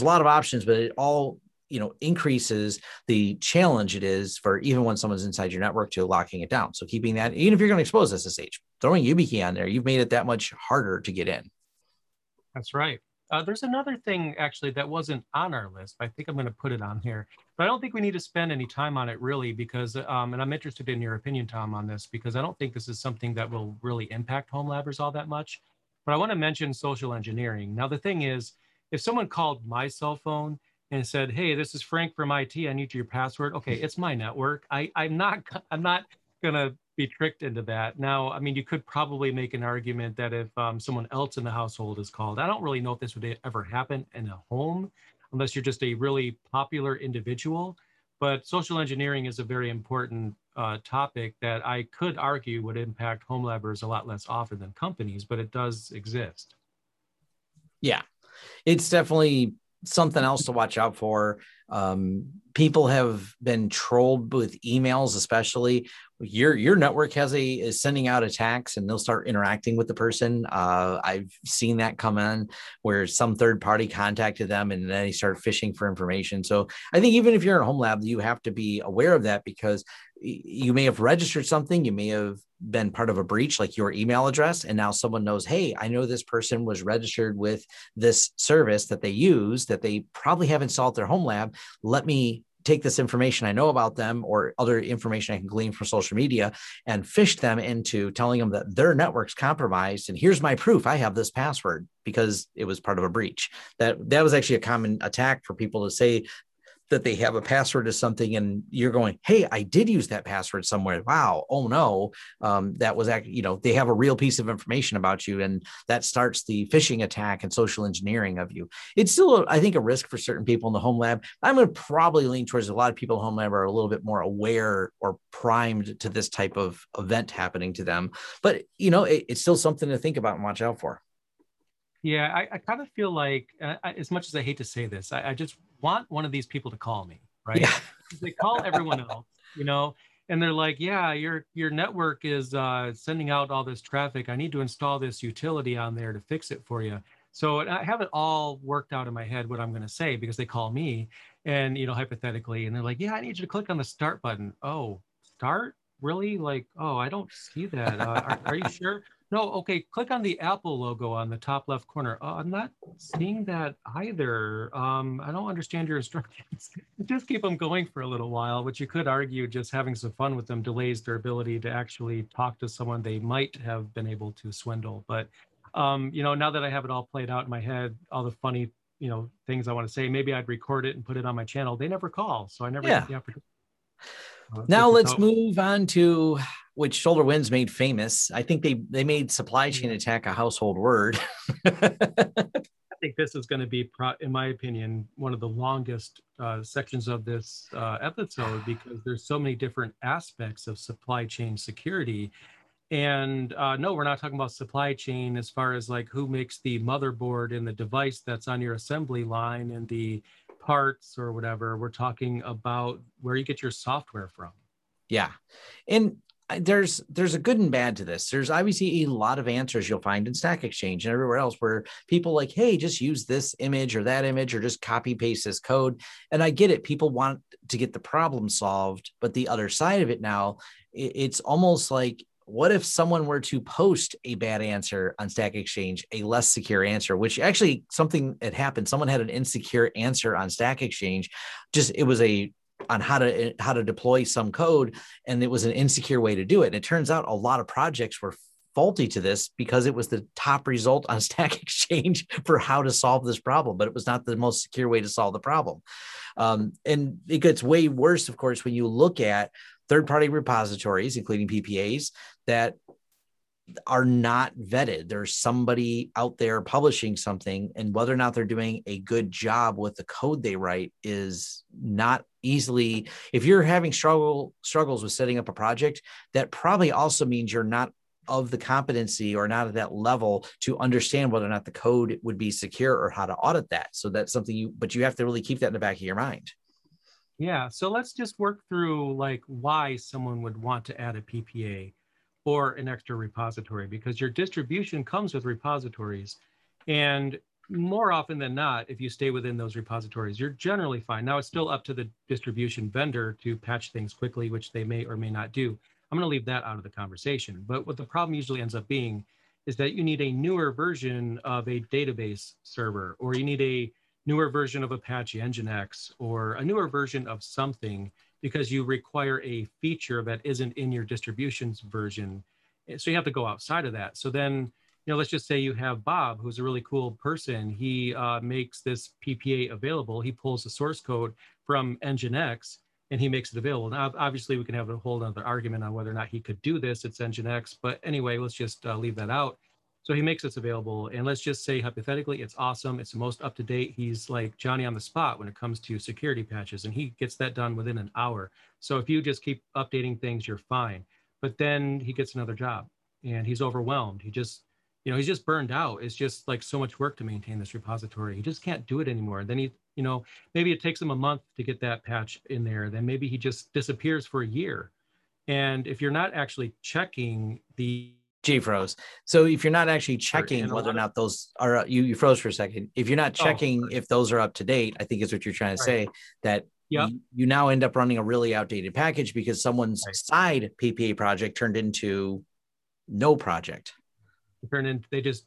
a lot of options, but it all, you know, increases the challenge it is for even when someone's inside your network to locking it down. So keeping that, even if you're going to expose SSH, throwing YubiKey on there, you've made it that much harder to get in. That's right. There's another thing actually that wasn't on our list. I think I'm going to put it on here, but I don't think we need to spend any time on it really, because, and I'm interested in your opinion, Tom, on this, because I don't think this is something that will really impact home labbers all that much, but I want to mention social engineering. Now, the thing is, if someone called my cell phone and said, hey, this is Frank from IT, I need your password. Okay, it's my network. I'm not gonna be tricked into that. Now, I mean, you could probably make an argument that if someone else in the household is called, I don't really know if this would ever happen in a home, unless you're just a really popular individual. But social engineering is a very important topic that I could argue would impact home labbers a lot less often than companies, but it does exist. Yeah. It's definitely something else to watch out for. People have been trolled with emails, especially. Your network is sending out attacks, and they'll start interacting with the person. I've seen that come in where some third party contacted them, and then they start phishing for information. So I think even if you're in a home lab, you have to be aware of that, because you may have registered something, you may have been part of a breach, like your email address, and now someone knows, hey, I know this person was registered with this service that they use that they probably have installed their home lab. Let me take this information I know about them or other information I can glean from social media and fish them into telling them that their network's compromised. And here's my proof. I have this password because it was part of a breach. That was actually a common attack for people to say that they have a password to something, and you're going, hey, I did use that password somewhere. Wow. Oh no. That was actually, you know, they have a real piece of information about you, and that starts the phishing attack and social engineering of you. It's still, I think, a risk for certain people in the home lab. I'm going to probably lean towards a lot of people in the home lab are a little bit more aware or primed to this type of event happening to them, but you know, it's still something to think about and watch out for. Yeah, I kind of feel like, as much as I hate to say this, I just want one of these people to call me, right? Yeah. They call everyone else, you know, and they're like, yeah, your network is sending out all this traffic. I need to install this utility on there to fix it for you. So I have it all worked out in my head what I'm going to say, because they call me and, you know, hypothetically, and they're like, yeah, I need you to click on the start button. Oh, start? Really? Like, oh, I don't see that. Are you sure? No, okay, click on the Apple logo on the top left corner. Oh, I'm not seeing that either. I don't understand your instructions. Just keep them going for a little while, which you could argue just having some fun with them delays their ability to actually talk to someone they might have been able to swindle. But you know, now that I have it all played out in my head, all the funny, you know, things I want to say, maybe I'd record it and put it on my channel. They never call, so I never get the opportunity. Now let's move on to, which SolarWinds made famous. I think they made supply chain attack a household word. I think this is going to be, in my opinion, one of the longest sections of this episode, because there's so many different aspects of supply chain security. And no, we're not talking about supply chain as far as like who makes the motherboard and the device that's on your assembly line and the parts or whatever. We're talking about where you get your software from. Yeah. And there's a good and bad to this. There's obviously a lot of answers you'll find in Stack Exchange and everywhere else where people like, hey, just use this image or that image, or just copy paste this code. And I get it. People want to get the problem solved, but the other side of it now, it's almost like, what if someone were to post a bad answer on Stack Exchange, a less secure answer, which actually something that happened, someone had an insecure answer on Stack Exchange. Just, it was on how to deploy some code, and it was an insecure way to do it. And it turns out a lot of projects were faulty to this because it was the top result on Stack Exchange for how to solve this problem, but it was not the most secure way to solve the problem. And it gets way worse, of course, when you look at third-party repositories, including PPAs, that are not vetted. There's somebody out there publishing something, and whether or not they're doing a good job with the code they write is not easily. If you're having struggles with setting up a project, that probably also means you're not of the competency or not at that level to understand whether or not the code would be secure or how to audit that. So that's something but you have to really keep that in the back of your mind. Yeah, so let's just work through like why someone would want to add a PPA or an extra repository, because your distribution comes with repositories. And more often than not, if you stay within those repositories, you're generally fine. Now, it's still up to the distribution vendor to patch things quickly, which they may or may not do. I'm going to leave that out of the conversation. But what the problem usually ends up being is that you need a newer version of a database server, or you need a newer version of Apache NGINX, or a newer version of something, because you require a feature that isn't in your distribution's version. So you have to go outside of that. So then, you know, let's just say you have Bob, who's a really cool person. He makes this PPA available. He pulls the source code from NGINX and he makes it available. Now, obviously we can have a whole other argument on whether or not he could do this. It's NGINX, but anyway, let's just leave that out. So he makes this available, and let's just say hypothetically, it's awesome. It's the most up-to-date. He's like Johnny on the spot when it comes to security patches, and he gets that done within an hour. So if you just keep updating things, you're fine. But then he gets another job and he's overwhelmed. He just, you know, he's just burned out. It's just like so much work to maintain this repository. He just can't do it anymore. Then he, you know, maybe it takes him a month to get that patch in there. Then maybe he just disappears for a year. And if you're not actually checking the G-froze. So if you're not actually checking whether or not those are, you froze for a second. If you're not checking if those are up to date, I think is what you're trying to say, that you now end up running a really outdated package because someone's side PPA project turned into no project. They just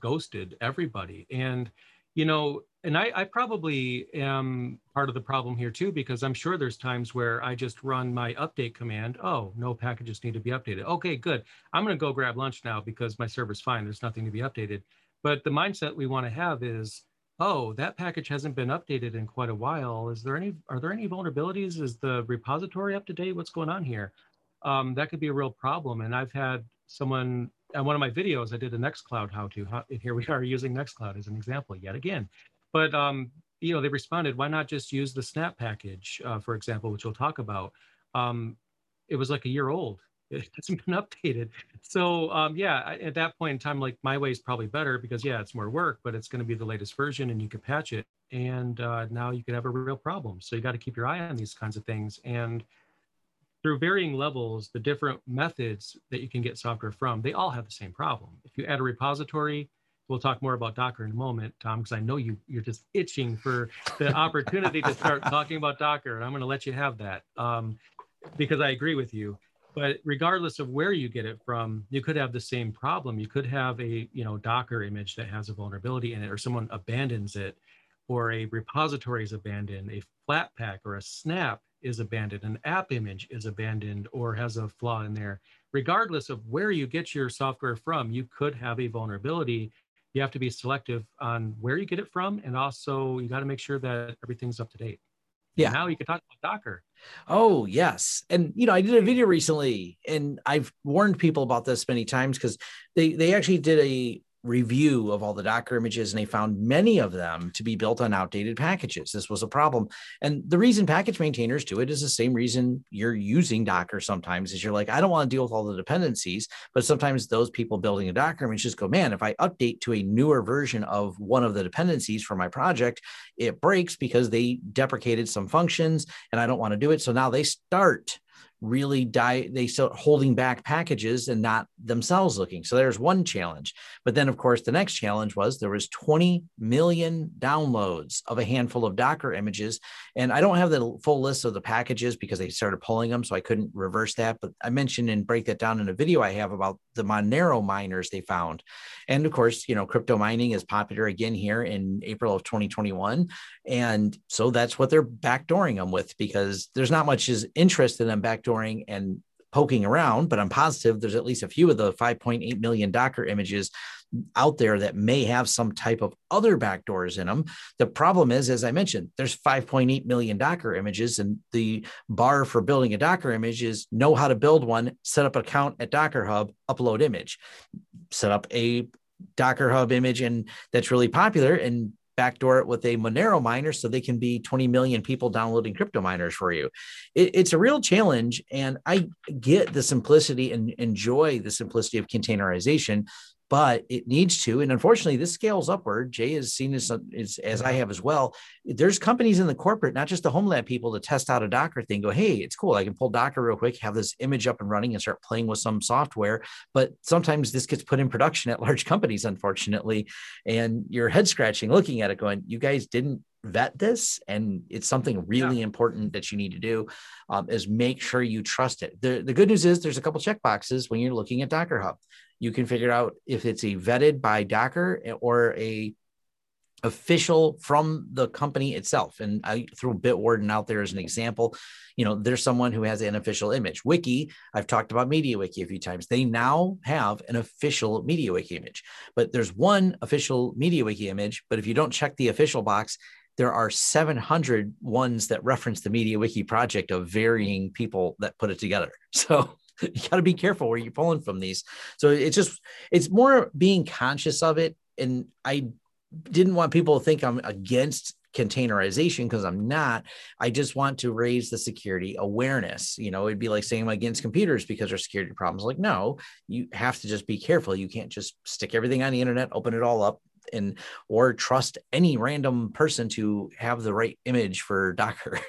ghosted everybody. And, you know, and I probably am part of the problem here too, because I'm sure there's times where I just run my update command. Oh, no packages need to be updated. Okay, good. I'm going to go grab lunch now because my server's fine. There's nothing to be updated. But the mindset we want to have is, oh, that package hasn't been updated in quite a while. Are there any vulnerabilities? Is the repository up to date? What's going on here? That could be a real problem. And I've had someone on one of my videos, I did a Nextcloud how-to. Here we are using Nextcloud as an example yet again. But, you know, they responded, why not just use the snap package, for example, which we'll talk about. It was like a year old. It hasn't been updated. So, yeah, at that point in time, like my way is probably better because, yeah, it's more work, but it's going to be the latest version and you can patch it. And now you could have a real problem. So you got to keep your eye on these kinds of things. And through varying levels, the different methods that you can get software from, they all have the same problem. If you add a repository, We'll talk more about Docker in a moment, Tom, because I know you're just itching for the opportunity to start talking about Docker, and I'm going to let you have that because I agree with you. But regardless of where you get it from, you could have the same problem. You could have a Docker image that has a vulnerability in it, or someone abandons it, or a repository is abandoned, a Flatpak or a snap is abandoned, an app image is abandoned or has a flaw in there. Regardless of where you get your software from, you could have a vulnerability. You have to be selective on where you get it from, and also you got to make sure that everything's up to date. Yeah. Now you can talk about Docker. Oh, yes. And, I did a video recently, and I've warned people about this many times because they actually did a review of all the Docker images, and they found many of them to be built on outdated packages. This was a problem. And the reason package maintainers do it is the same reason you're using Docker sometimes is you're like, I don't want to deal with all the dependencies, but sometimes those people building a Docker image just go, man, if I update to a newer version of one of the dependencies for my project, it breaks because they deprecated some functions and I don't want to do it. So now they start start holding back packages and not themselves looking. So there's one challenge. But then, of course, the next challenge was there was 20 million downloads of a handful of Docker images. And I don't have the full list of the packages because they started pulling them, so I couldn't reverse that. But I mentioned and break that down in a video I have about the Monero miners they found. And of course, crypto mining is popular again here in April of 2021. And so that's what they're backdooring them with, because there's not much interest in them backdooring and poking around, but I'm positive there's at least a few of the 5.8 million Docker images out there that may have some type of other backdoors in them. The problem is, as I mentioned, there's 5.8 million Docker images, and the bar for building a Docker image is know how to build one, set up an account at Docker Hub, upload image, set up a Docker Hub image, and that's really popular, and backdoor it with a Monero miner so they can be 20 million people downloading crypto miners for you. It's a real challenge, and I get the simplicity and enjoy the simplicity of containerization, but it needs to. And unfortunately, this scales upward. Jay has seen this as I have as well. There's companies in the corporate, not just the home lab people, to test out a Docker thing, go, hey, it's cool. I can pull Docker real quick, have this image up and running and start playing with some software. But sometimes this gets put in production at large companies, unfortunately. And you're head scratching, looking at it going, you guys didn't vet this, and it's something really important that you need to do is make sure you trust it. The good news is there's a couple checkboxes when you're looking at Docker Hub. You can figure out if it's a vetted by Docker or a official from the company itself. And I threw Bitwarden out there as an example. There's someone who has an official image. Wiki, I've talked about MediaWiki a few times. They now have an official MediaWiki image, but there's one official MediaWiki image, but if you don't check the official box, there are 700 ones that reference the MediaWiki project of varying people that put it together. So you got to be careful where you're pulling from these. So it's more being conscious of it. And I didn't want people to think I'm against containerization, because I'm not. I just want to raise the security awareness. It'd be like saying I'm against computers because there's security problems. Like, no, you have to just be careful. You can't just stick everything on the internet, open it all up, or trust any random person to have the right image for Docker.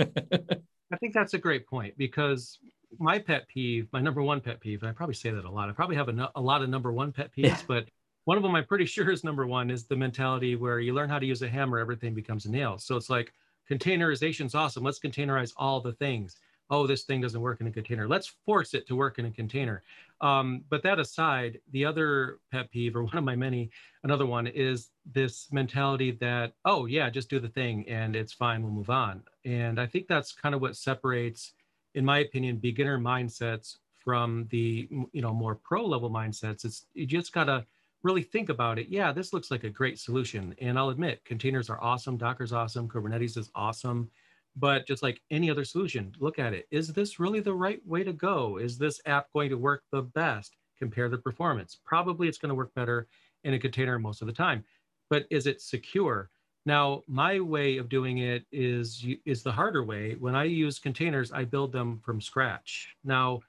I think that's a great point, because my pet peeve, my number one pet peeve, and I probably say that a lot. I probably have a lot of number one pet peeves, but one of them I'm pretty sure is number one is the mentality where you learn how to use a hammer, everything becomes a nail. So it's like, containerization's awesome. Let's containerize all the things. Oh, this thing doesn't work in a container. Let's force it to work in a container. But that aside, the other pet peeve, or one of my many, another one is this mentality that, oh yeah, just do the thing and it's fine, we'll move on. And I think that's kind of what separates, in my opinion, beginner mindsets from the more pro level mindsets. You just gotta really think about it. Yeah, this looks like a great solution. And I'll admit, containers are awesome, Docker's awesome, Kubernetes is awesome. But just like any other solution, look at it. Is this really the right way to go? Is this app going to work the best? Compare the performance. Probably it's going to work better in a container most of the time, but is it secure? Now, my way of doing it is the harder way. When I use containers, I build them from scratch. Now,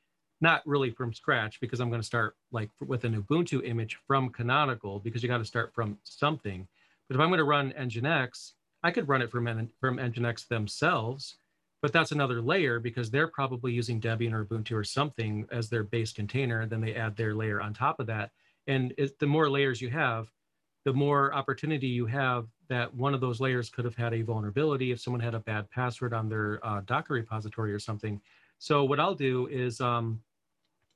not really from scratch, because I'm going to start like with an Ubuntu image from Canonical, because you got to start from something. But if I'm going to run NGINX, I could run it from NGINX themselves, but that's another layer, because they're probably using Debian or Ubuntu or something as their base container. Then they add their layer on top of that. And the more layers you have, the more opportunity you have that one of those layers could have had a vulnerability if someone had a bad password on their Docker repository or something. So what I'll do is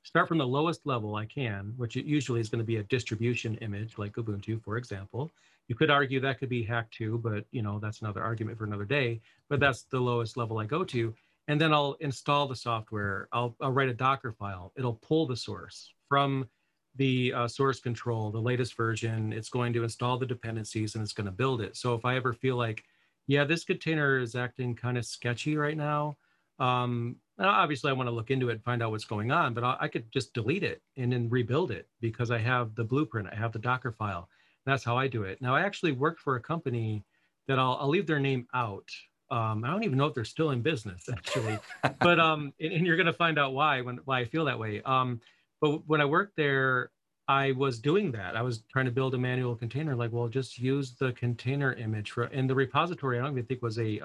start from the lowest level I can, which usually is going to be a distribution image like Ubuntu, for example. You could argue that could be hacked too, but you know, that's another argument for another day, but that's the lowest level I go to. And then I'll install the software. I'll write a Docker file. It'll pull the source from the source control, the latest version. It's going to install the dependencies and it's going to build it. So if I ever feel like, yeah, this container is acting kind of sketchy right now, and obviously I want to look into it and find out what's going on, but I could just delete it and then rebuild it because I have the blueprint, I have the Docker file. That's how I do it. Now I actually work for a company that I'll leave their name out. I don't even know if they're still in business actually, but, and you're going to find out why I feel that way. But when I worked there, I was doing that. I was trying to build a manual container, like, well, just use the container image for, and the repository, I don't even think was the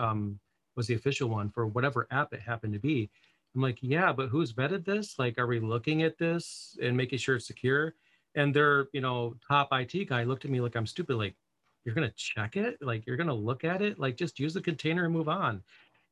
official one for whatever app it happened to be. I'm like, yeah, but who's vetted this? Like, are we looking at this and making sure it's secure? And their, you know, top IT guy looked at me like I'm stupid. Like, you're going to check it? Like, you're going to look at it? Like, just use the container and move on.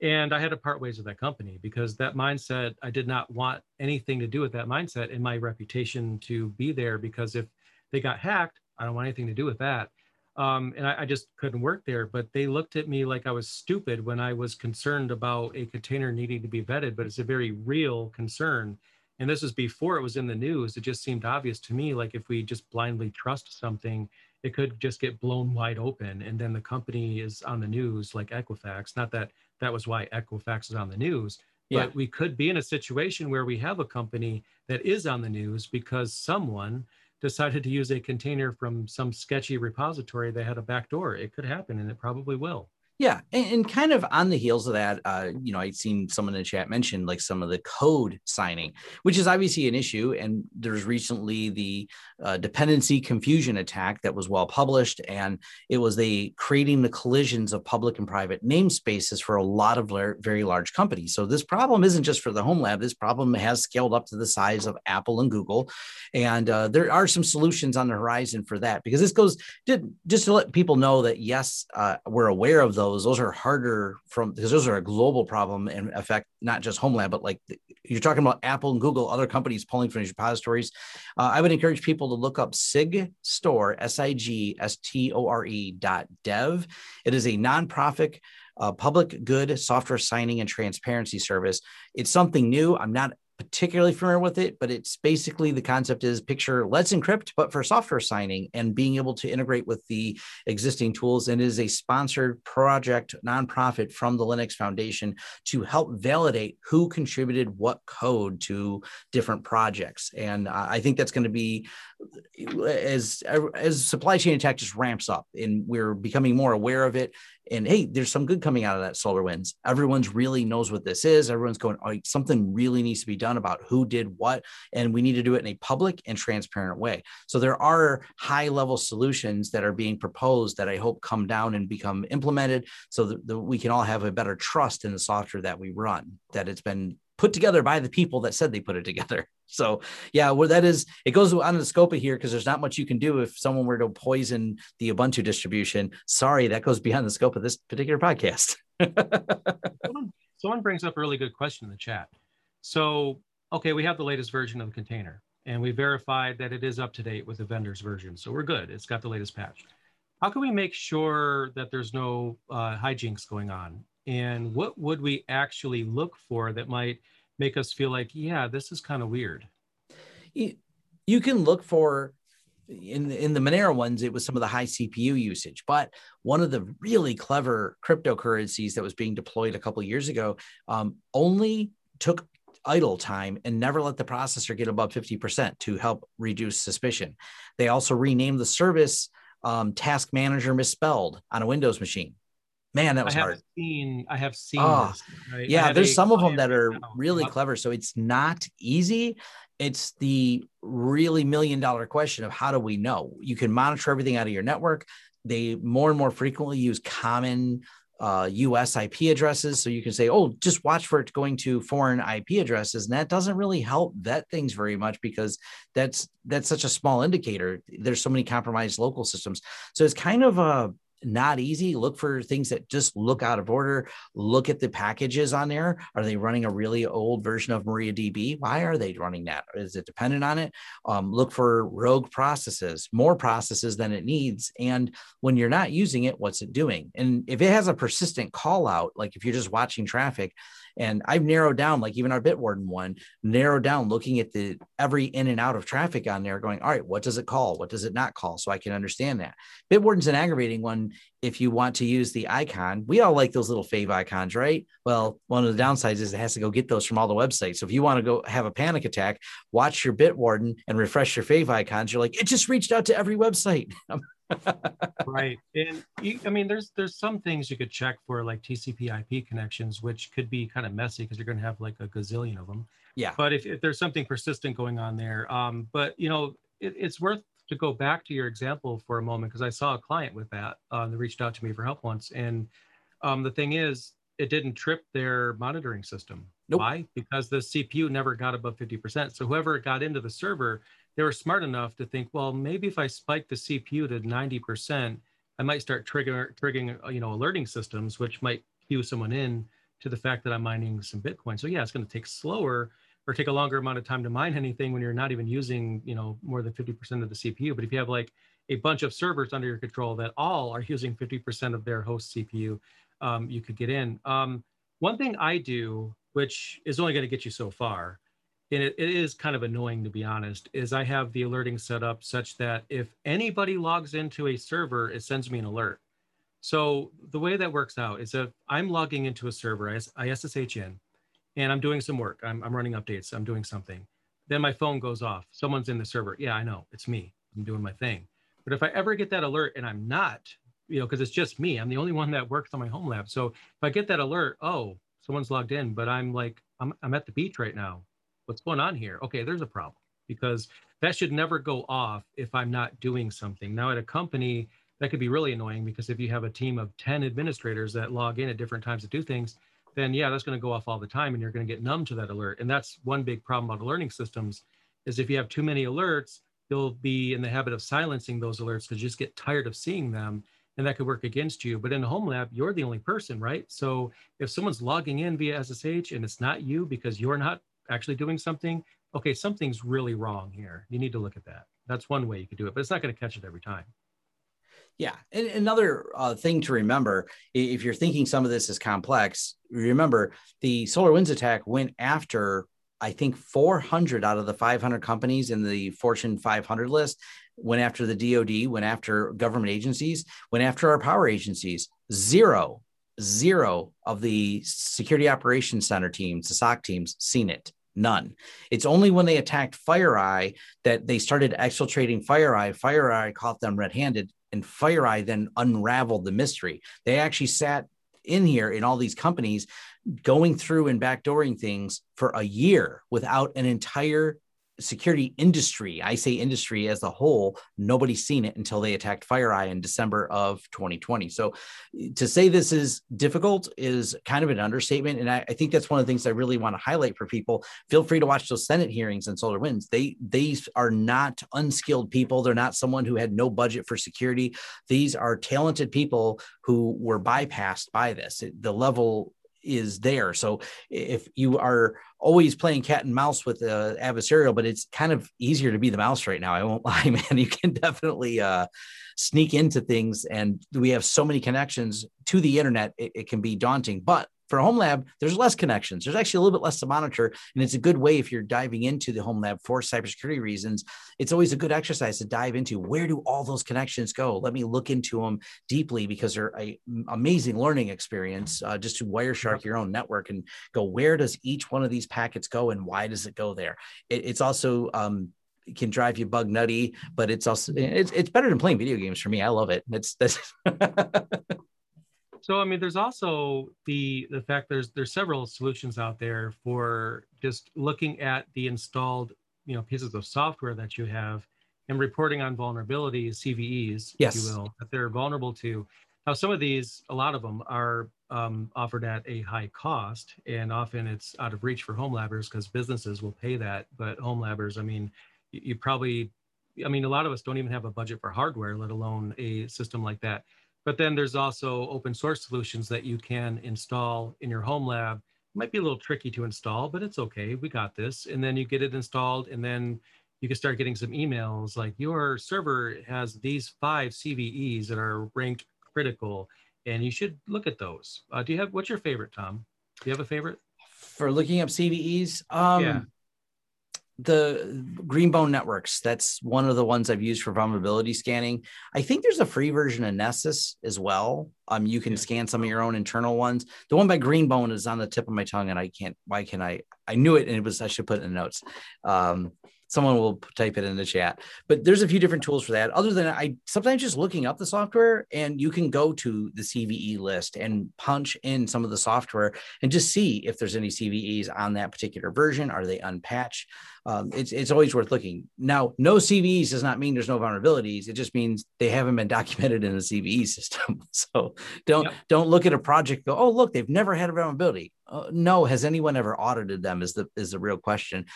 And I had to part ways with that company because that mindset, I did not want anything to do with that mindset and my reputation to be there, because if they got hacked, I don't want anything to do with that. And I just couldn't work there, but they looked at me like I was stupid when I was concerned about a container needing to be vetted, but it's a very real concern. And this was before it was in the news. It just seemed obvious to me, like if we just blindly trust something, it could just get blown wide open. And then the company is on the news like Equifax. Not that that was why Equifax is on the news, yeah. But we could be in a situation where we have a company that is on the news because someone decided to use a container from some sketchy repository that had a backdoor. It could happen, and it probably will. Yeah, and kind of on the heels of that, you know, I'd seen someone in the chat mention like some of the code signing, which is obviously an issue. And there's recently the dependency confusion attack that was well published, and it was the creating the collisions of public and private namespaces for a lot of very large companies. So this problem isn't just for the home lab. This problem has scaled up to the size of Apple and Google, and there are some solutions on the horizon for that, because this goes to, just to let people know that yes, we're aware of those. Those are harder because those are a global problem and affect not just HomeLab, but like you're talking about Apple and Google, other companies pulling from these repositories. I would encourage people to look up SigStore, SIGSTORE.dev. It is a nonprofit public good software signing and transparency service. It's something new. I'm not particularly familiar with it, but it's basically the concept is picture Let's Encrypt, but for software signing and being able to integrate with the existing tools. And it is a sponsored project nonprofit from the Linux Foundation to help validate who contributed what code to different projects. And I think that's going to be, as supply chain attack just ramps up and we're becoming more aware of it. And hey, there's some good coming out of that SolarWinds. Everyone's really knows what this is. Everyone's going, oh, something really needs to be done about who did what, and we need to do it in a public and transparent way. So there are high-level solutions that are being proposed that I hope come down and become implemented so that we can all have a better trust in the software that we run, that it's been put together by the people that said they put it together. So yeah, well, that is, it goes on the scope of here because there's not much you can do if someone were to poison the Ubuntu distribution. Sorry, that goes beyond the scope of this particular podcast. Someone brings up a really good question in the chat. So, okay, we have the latest version of the container and we verified that it is up to date with the vendor's version. So we're good, it's got the latest patch. How can we make sure that there's no hijinks going on? And what would we actually look for that might make us feel like, yeah, this is kind of weird? You can look for, in the Monero ones, it was some of the high CPU usage, but one of the really clever cryptocurrencies that was being deployed a couple of years ago only took idle time and never let the processor get above 50% to help reduce suspicion. They also renamed the service Task Manager Misspelled on a Windows machine. Man, that was hard. I have seen this, right? Yeah, there's some of them that are really clever. So it's not easy. It's the really $1 million question of how do we know? You can monitor everything out of your network. They more and more frequently use common US IP addresses. So you can say, oh, just watch for it going to foreign IP addresses. And that doesn't really help vet things very much because that's such a small indicator. There's so many compromised local systems. So it's kind of a not easy. Look for things that just look out of order. Look at the packages on there. Are they running a really old version of MariaDB? Why are they running that? Is it dependent on it? Look for rogue processes, more processes than it needs. And when you're not using it, what's it doing? And if it has a persistent call out, like if you're just watching traffic, and I've narrowed down, like even our Bitwarden one, narrowed down, looking at the every in and out of traffic on there going, all right, what does it call? What does it not call? So I can understand that. Bitwarden's an aggravating one. If you want to use the icon, we all like those little fave icons, right? Well, one of the downsides is it has to go get those from all the websites. So if you want to go have a panic attack, watch your Bitwarden and refresh your fave icons. You're like, it just reached out to every website. Right. And I mean, there's some things you could check for, like TCP/IP connections, which could be kind of messy because you're going to have like a gazillion of them. Yeah. But if there's something persistent going on there, but you know, it's worth to go back to your example for a moment, because I saw a client with that that reached out to me for help once. And the thing is, it didn't trip their monitoring system. Nope. Why? Because the CPU never got above 50%. So whoever got into the server, they were smart enough to think, well, maybe if I spike the CPU to 90%, I might start triggering, you know, alerting systems, which might cue someone in to the fact that I'm mining some Bitcoin. So yeah, it's going to take slower or take a longer amount of time to mine anything when you're not even using, you know, more than 50% of the CPU. But if you have like a bunch of servers under your control that all are using 50% of their host CPU, you could get in. One thing I do, which is only going to get you so far, and it is kind of annoying, to be honest, is I have the alerting set up such that if anybody logs into a server, it sends me an alert. So the way that works out is if I'm logging into a server, I SSH in, and I'm doing some work. I'm running updates. I'm doing something. Then my phone goes off. Someone's in the server. Yeah, I know. It's me. I'm doing my thing. But if I ever get that alert and I'm not, you know, because it's just me, I'm the only one that works on my home lab. So if I get that alert, oh, someone's logged in, but I'm like, I'm at the beach right now. What's going on here? Okay, there's a problem, because that should never go off if I'm not doing something. Now at a company, that could be really annoying, because if you have a team of 10 administrators that log in at different times to do things, then yeah, that's going to go off all the time and you're going to get numb to that alert. And that's one big problem about alerting systems, is if you have too many alerts, you'll be in the habit of silencing those alerts because you just get tired of seeing them, and that could work against you. But in the home lab, you're the only person, right? So if someone's logging in via SSH and it's not you because you're not actually doing something, okay, something's really wrong here. You need to look at that. That's one way you could do it, but it's not going to catch it every time. Yeah. And another thing to remember, if you're thinking some of this is complex, remember the SolarWinds attack went after, I think, 400 out of the 500 companies in the Fortune 500 list, went after the DOD, went after government agencies, went after our power agencies. Zero of the security operations center teams, the SOC teams, seen it. None. It's only when they attacked FireEye that they started exfiltrating FireEye. FireEye caught them red-handed, and FireEye then unraveled the mystery. They actually sat in here in all these companies going through and backdooring things for a year without an entire security industry. I say industry as a whole, nobody's seen it until they attacked FireEye in December of 2020. So to say this is difficult is kind of an understatement. And I think that's one of the things I really want to highlight for people. Feel free to watch those Senate hearings on SolarWinds. They are not unskilled people. They're not someone who had no budget for security. These are talented people who were bypassed by this. The level is there. So if you are always playing cat and mouse with the adversarial, but it's kind of easier to be the mouse right now. I won't lie, man. You can definitely sneak into things. And we have so many connections to the internet, it can be daunting. But for home lab, there's less connections. There's actually a little bit less to monitor. And it's a good way, if you're diving into the home lab for cybersecurity reasons, it's always a good exercise to dive into, where do all those connections go? Let me look into them deeply, because they're an amazing learning experience just to Wireshark your own network and go, where does each one of these packets go and why does it go there? It's also... It can drive you bug nutty, but it's also it's better than playing video games for me. I love it. That's So I mean, there's also the fact there's several solutions out there for just looking at the installed, you know, pieces of software that you have and reporting on vulnerabilities, CVEs, yes, if you will, that they're vulnerable to. Now, some of these, a lot of them are offered at a high cost, and often it's out of reach for home labbers because businesses will pay that. But home labbers, I mean, you probably, I mean, a lot of us don't even have a budget for hardware, let alone a system like that. But then there's also open source solutions that you can install in your home lab. It might be a little tricky to install, but it's okay, we got this. And then you get it installed, and then you can start getting some emails like, your server has these 5 CVEs that are ranked critical, and you should look at those. Do you have, what's your favorite, Tom? Do you have a favorite? For looking up CVEs? Yeah. The Greenbone Networks, that's one of the ones I've used for vulnerability scanning. I think there's a free version of Nessus as well. You can scan some of your own internal ones. The one by Greenbone is on the tip of my tongue, and I can't, why can I knew it, and it was, I should put it in the notes. Someone will type it in the chat, but there's a few different tools for that. Other than I sometimes just looking up the software, and you can go to the CVE list and punch in some of the software and just see if there's any CVEs on that particular version. Are they unpatched? It's always worth looking. Now, no CVEs does not mean there's no vulnerabilities. It just means they haven't been documented in a CVE system. So don't look at a project, go, oh, look, they've never had a vulnerability. No, has anyone ever audited them is the real question.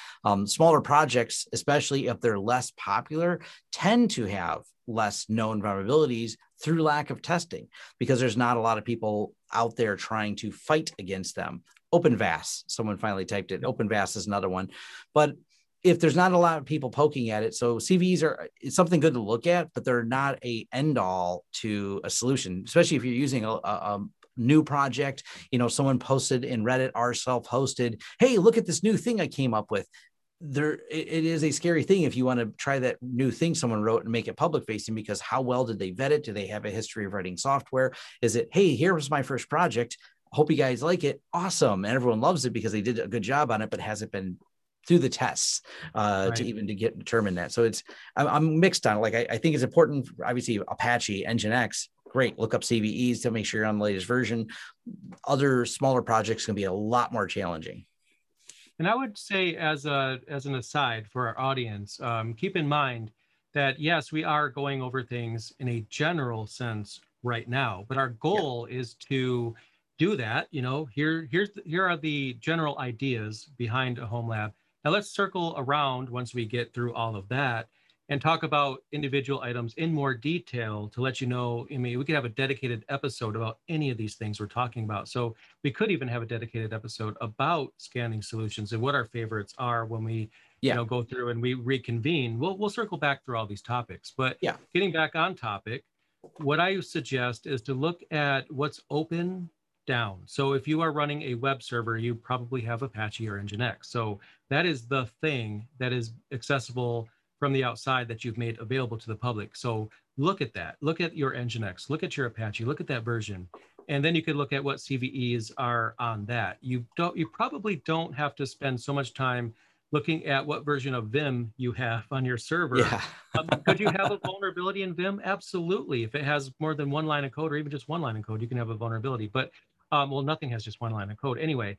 Smaller projects, especially if they're less popular, tend to have less known vulnerabilities through lack of testing, because there's not a lot of people out there trying to fight against them. OpenVAS, someone finally typed it. OpenVAS is another one. But if there's not a lot of people poking at it, so CVEs are, it's something good to look at, but they're not an end all to a solution, especially if you're using a new project. You know, someone posted in Reddit, our self-hosted, hey, look at this new thing I came up with. There, it is a scary thing if you want to try that new thing someone wrote and make it public facing, because how well did they vet it? Do they have a history of writing software? Is it, hey, here was my first project. Hope you guys like it. Awesome. And everyone loves it because they did a good job on it, but has it been through the tests to determine that? So it's, I'm mixed on it. Like, I think it's important, obviously, Apache, NGINX, great, look up CVEs to make sure you're on the latest version. Other smaller projects can be a lot more challenging. And I would say, as an aside for our audience, keep in mind that, yes, we are going over things in a general sense right now, but our goal is to do that. You know, here are the general ideas behind a home lab. Now let's circle around once we get through all of that and talk about individual items in more detail to let you know. I mean, we could have a dedicated episode about any of these things we're talking about. So we could even have a dedicated episode about scanning solutions and what our favorites are when we go through and we reconvene. We'll circle back through all these topics. But getting back on topic, what I suggest is to look at what's open down. So if you are running a web server, you probably have Apache or NGINX. So that is the thing that is accessible from the outside that you've made available to the public. So look at that, look at your NGINX, look at your Apache, look at that version. And then you could look at what CVEs are on that. You probably don't have to spend so much time looking at what version of Vim you have on your server. Yeah. Could you have a vulnerability in Vim? Absolutely. If it has more than one line of code, or even just one line of code, you can have a vulnerability. But well, nothing has just one line of code. Anyway,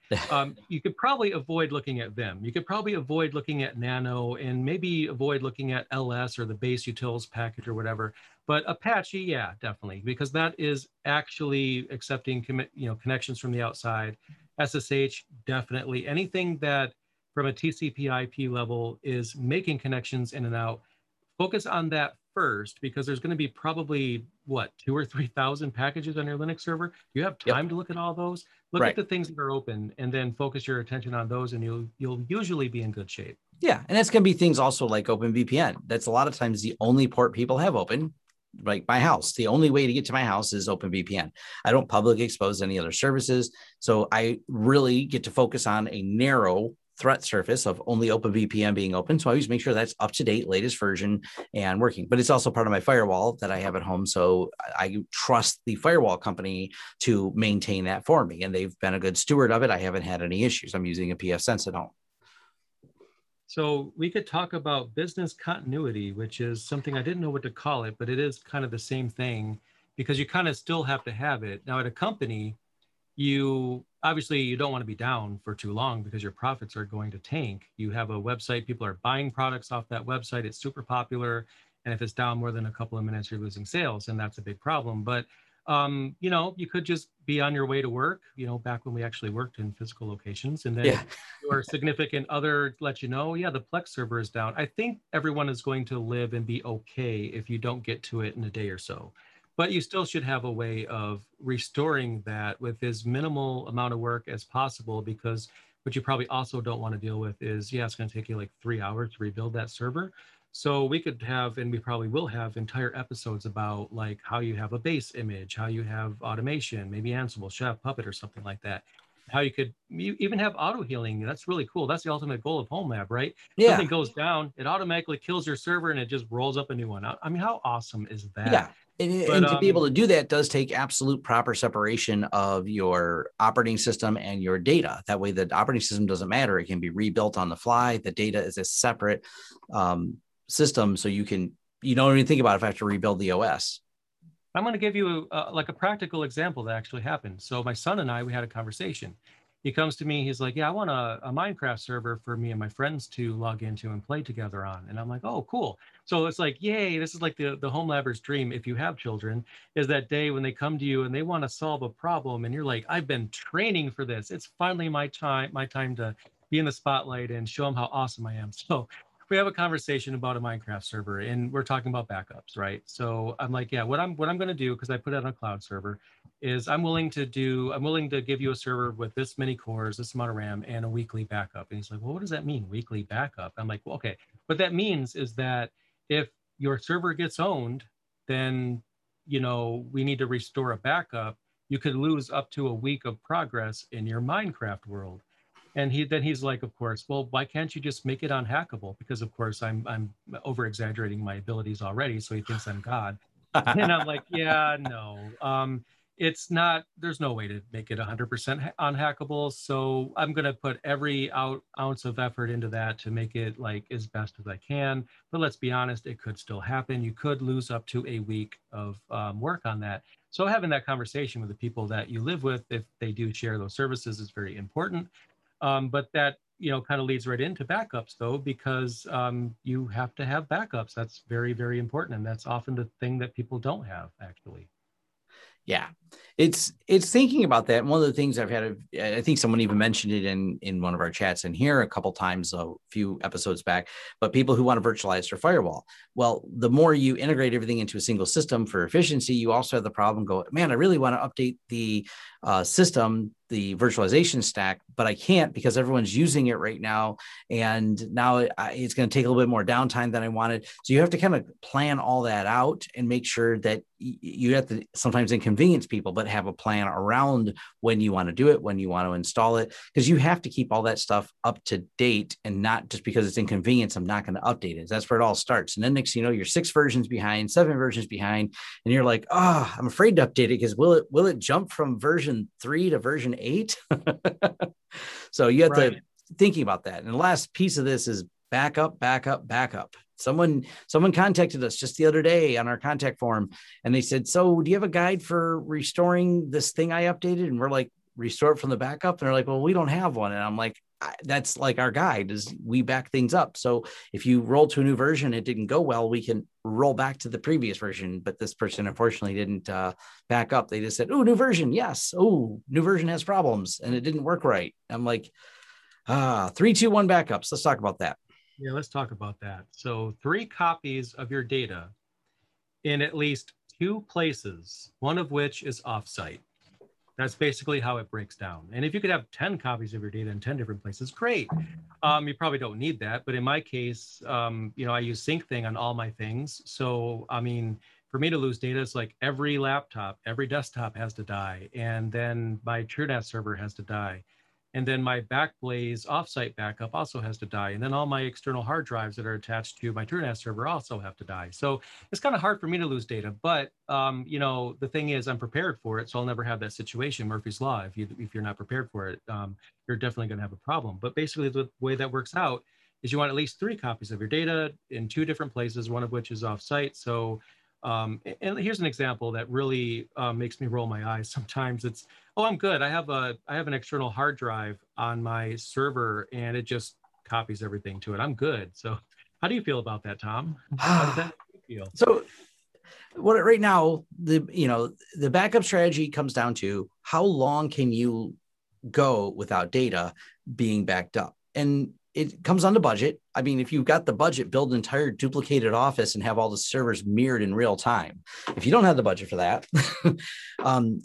you could probably avoid looking at Vim. You could probably avoid looking at Nano, and maybe avoid looking at LS or the base utils package or whatever. But Apache, yeah, definitely, because that is actually accepting connections from the outside. SSH, definitely. Anything that from a TCP/IP level is making connections in and out, focus on that first, because there's going to be probably, what, 2,000 or 3,000 packages on your Linux server. You have time to look at all those. Look at the things that are open, and then focus your attention on those, and you'll usually be in good shape. Yeah, and that's going to be things also like OpenVPN. That's a lot of times the only port people have open. Like my house, the only way to get to my house is OpenVPN. I don't publicly expose any other services, so I really get to focus on a narrow threat surface of only OpenVPN being open. So I always make sure that's up to date, latest version and working, but it's also part of my firewall that I have at home. So I trust the firewall company to maintain that for me. And they've been a good steward of it. I haven't had any issues. I'm using a pfSense at home. So we could talk about business continuity, which is something I didn't know what to call it, but it is kind of the same thing, because you kind of still have to have it. Now at a company, you don't want to be down for too long because your profits are going to tank. You have a website, people are buying products off that website, it's super popular. And if it's down more than a couple of minutes, you're losing sales, and that's a big problem. But you know, you could just be on your way to work, you know, back when we actually worked in physical locations, and then your significant other let you know, yeah, the Plex server is down. I think everyone is going to live and be okay if you don't get to it in a day or so, but you still should have a way of restoring that with as minimal amount of work as possible, because what you probably also don't want to deal with is, yeah, it's going to take you like 3 hours to rebuild that server. So we could have, and we probably will have, entire episodes about like how you have a base image, how you have automation, maybe Ansible, Chef, Puppet, or something like that. How you could, you even have auto healing. That's really cool. That's the ultimate goal of home lab, right? Yeah. Something goes down, it automatically kills your server and it just rolls up a new one. I mean, how awesome is that? Yeah. And to be able to do that does take absolute proper separation of your operating system and your data. That way the operating system doesn't matter. It can be rebuilt on the fly. The data is a separate system, so you can, you don't even think about if I have to rebuild the OS. I'm going to give you like a practical example that actually happened. So my son and I, we had a conversation. He comes to me, he's like, yeah, I want a Minecraft server for me and my friends to log into and play together on. And I'm like, oh, cool. So it's like, yay, this is like the home labber's dream, if you have children, is that day when they come to you and they want to solve a problem and you're like, I've been training for this. It's finally my time to be in the spotlight and show them how awesome I am. So we have a conversation about a Minecraft server and we're talking about backups, right? So I'm like, yeah, what I'm going to do, because I put it on a cloud server, is I'm willing to give you a server with this many cores, this amount of RAM, and a weekly backup. And he's like, well, what does that mean, weekly backup? I'm like, well, okay. What that means is that if your server gets owned, then, you know, we need to restore a backup. You could lose up to a week of progress in your Minecraft world. And he's like, of course, well, why can't you just make it unhackable? Because of course I'm over exaggerating my abilities already, so he thinks I'm God. And I'm like, yeah, no, it's not. There's no way to make it 100% unhackable. So I'm gonna put every ounce of effort into that to make it like as best as I can. But let's be honest, it could still happen. You could lose up to a week of work on that. So having that conversation with the people that you live with, if they do share those services, is very important. But that, you know, kind of leads right into backups, though, because you have to have backups. That's very, very important. And that's often the thing that people don't have, actually. Yeah, it's thinking about that. And one of the things I've had, I think someone even mentioned it in one of our chats in here a couple times, a few episodes back, but people who want to virtualize their firewall. Well, the more you integrate everything into a single system for efficiency, you also have the problem go, man, I really want to update the system, the virtualization stack, but I can't because everyone's using it right now. And now it's going to take a little bit more downtime than I wanted. So you have to kind of plan all that out and make sure that you have to sometimes inconvenience people, but have a plan around when you want to do it, when you want to install it, because you have to keep all that stuff up to date and not just because it's inconvenience, I'm not going to update it. That's where it all starts. And then next, you know, you're 6 versions behind, 7 versions behind, and you're like, oh, I'm afraid to update it because will it jump from version 3 to version 8? So you have to thinking about that. And the last piece of this is backup. Someone contacted us just the other day on our contact form and they said, so do you have a guide for restoring this thing I updated? And we're like, restore it from the backup? And they're like, well, we don't have one. And I'm like, that's like our guide is we back things up. So if you roll to a new version, it didn't go well, we can roll back to the previous version. But this person unfortunately didn't back up. They just said, oh, new version. Yes. Oh, new version has problems and it didn't work right. I'm like, 3, 2, 1 backups. Let's talk about that. Yeah, let's talk about that. So 3 copies of your data in at least 2 places, one of which is offsite. That's basically how it breaks down. And if you could have 10 copies of your data in 10 different places, great. You probably don't need that. But in my case, you know, I use SyncThing on all my things. So, I mean, for me to lose data, it's like every laptop, every desktop has to die. And then my TrueNAS server has to die. And then my Backblaze offsite backup also has to die. And then all my external hard drives that are attached to my TrueNAS server also have to die. So it's kind of hard for me to lose data. But, you know, the thing is I'm prepared for it. So I'll never have that situation, Murphy's Law. If you're not prepared for it, you're definitely going to have a problem. But basically the way that works out is you want at least 3 copies of your data in 2 different places, one of which is offsite. So and here's an example that really makes me roll my eyes sometimes. It's, oh, I'm good. I have an external hard drive on my server and it just copies everything to it. I'm good. So how do you feel about that, Tom? How does that feel? So what right now, the backup strategy comes down to how long can you go without data being backed up? And it comes on the budget. I mean, if you've got the budget, build an entire duplicated office and have all the servers mirrored in real time. If you don't have the budget for that,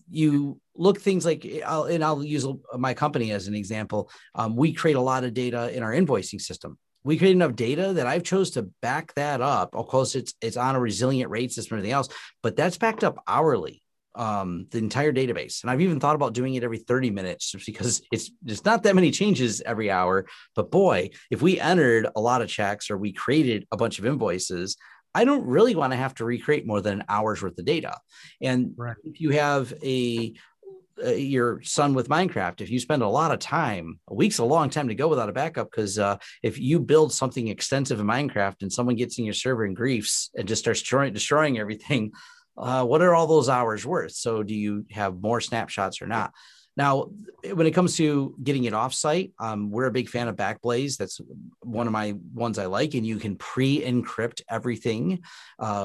you look things like, I'll use my company as an example. We create a lot of data in our invoicing system. We create enough data that I've chose to back that up. Of course, it's on a resilient rate system and everything else, but that's backed up hourly. The entire database. And I've even thought about doing it every 30 minutes just because there's not that many changes every hour, but boy, if we entered a lot of checks or we created a bunch of invoices, I don't really want to have to recreate more than an hour's worth of data. And right. If you have your son with Minecraft, if you spend a lot of time, a week's a long time to go without a backup, because if you build something extensive in Minecraft and someone gets in your server and griefs and just starts destroying everything, what are all those hours worth? So do you have more snapshots or not? Now, when it comes to getting it offsite, we're a big fan of Backblaze. That's one of my ones I like, and you can pre-encrypt everything,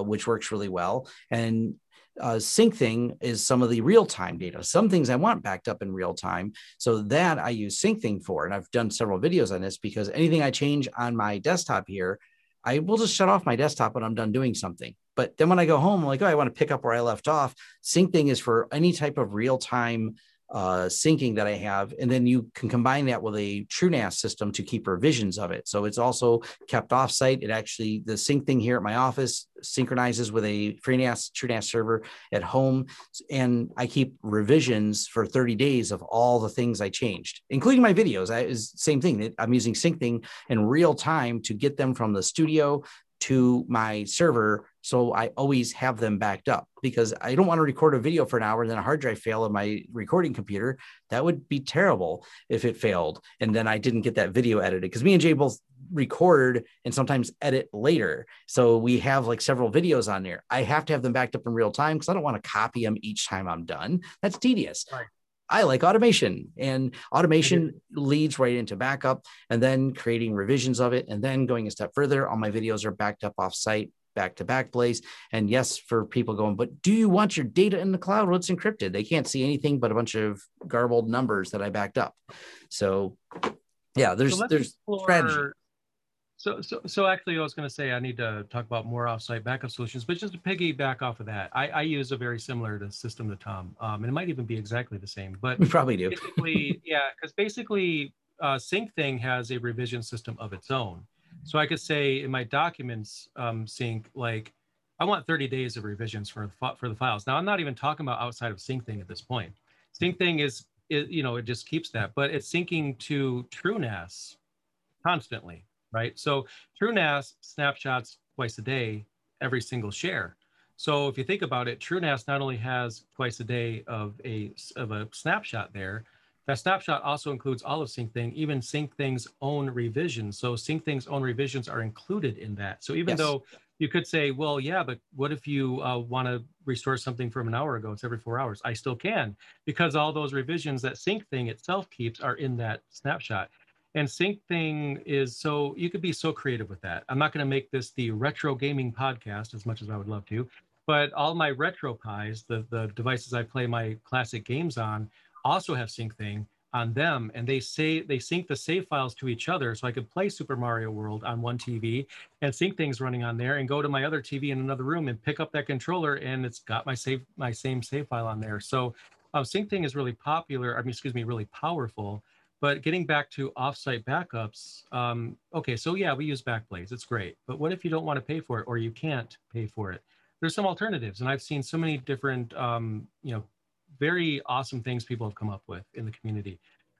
which works really well. And SyncThing is some of the real-time data. Some things I want backed up in real time. So that I use SyncThing for, and I've done several videos on this because anything I change on my desktop here, I will just shut off my desktop when I'm done doing something. But then when I go home, I'm like, oh, I want to pick up where I left off. SyncThing is for any type of real-time syncing that I have. And then you can combine that with a TrueNAS system to keep revisions of it. So it's also kept offsite. It actually, the SyncThing here at my office synchronizes with a TrueNAS server at home. And I keep revisions for 30 days of all the things I changed, including my videos. Same thing. I'm using SyncThing in real time to get them from the studio to my server, so I always have them backed up, because I don't want to record a video for an hour and then a hard drive fail in my recording computer. That would be terrible if it failed and then I didn't get that video edited, because me and Jay both record and sometimes edit later. So we have like several videos on there. I have to have them backed up in real time because I don't want to copy them each time I'm done. That's tedious. Right. I like automation, and automation leads right into backup and then creating revisions of it. And then going a step further, all my videos are backed up offsite, back to Backblaze. And yes, for people going, but do you want your data in the cloud? Well, it's encrypted. They can't see anything but a bunch of garbled numbers that I backed up. So yeah, there's strategy. So actually I was going to say, I need to talk about more offsite backup solutions, but just to piggyback off of that, I use a very similar system to Tom, and it might even be exactly the same, but we probably do. Because SyncThing has a revision system of its own. So I could say in my documents sync, like I want 30 days of revisions for the files. Now I'm not even talking about outside of SyncThing at this point. SyncThing it just keeps that, but it's syncing to TrueNAS constantly. Right? So TrueNAS snapshots twice a day, every single share. So if you think about it, TrueNAS not only has twice a day of a snapshot there, that snapshot also includes all of SyncThing, even SyncThing's own revisions. So SyncThing's own revisions are included in that. So even though you could say, well, yeah, but what if you want to restore something from an hour ago? It's every 4 hours. I still can, because all those revisions that SyncThing itself keeps are in that snapshot. And SyncThing is so, you could be so creative with that. I'm not going to make this the retro gaming podcast as much as I would love to, but all my retro pies, the devices I play my classic games on, also have SyncThing on them, and they sync the save files to each other. So I could play Super Mario World on one TV and SyncThing's running on there, and go to my other TV in another room and pick up that controller, and it's got my same save file on there. So SyncThing is really really powerful. But getting back to offsite backups, okay, so yeah, we use Backblaze, it's great. But what if you don't want to pay for it, or you can't pay for it? There's some alternatives, and I've seen so many different, very awesome things people have come up with in the community.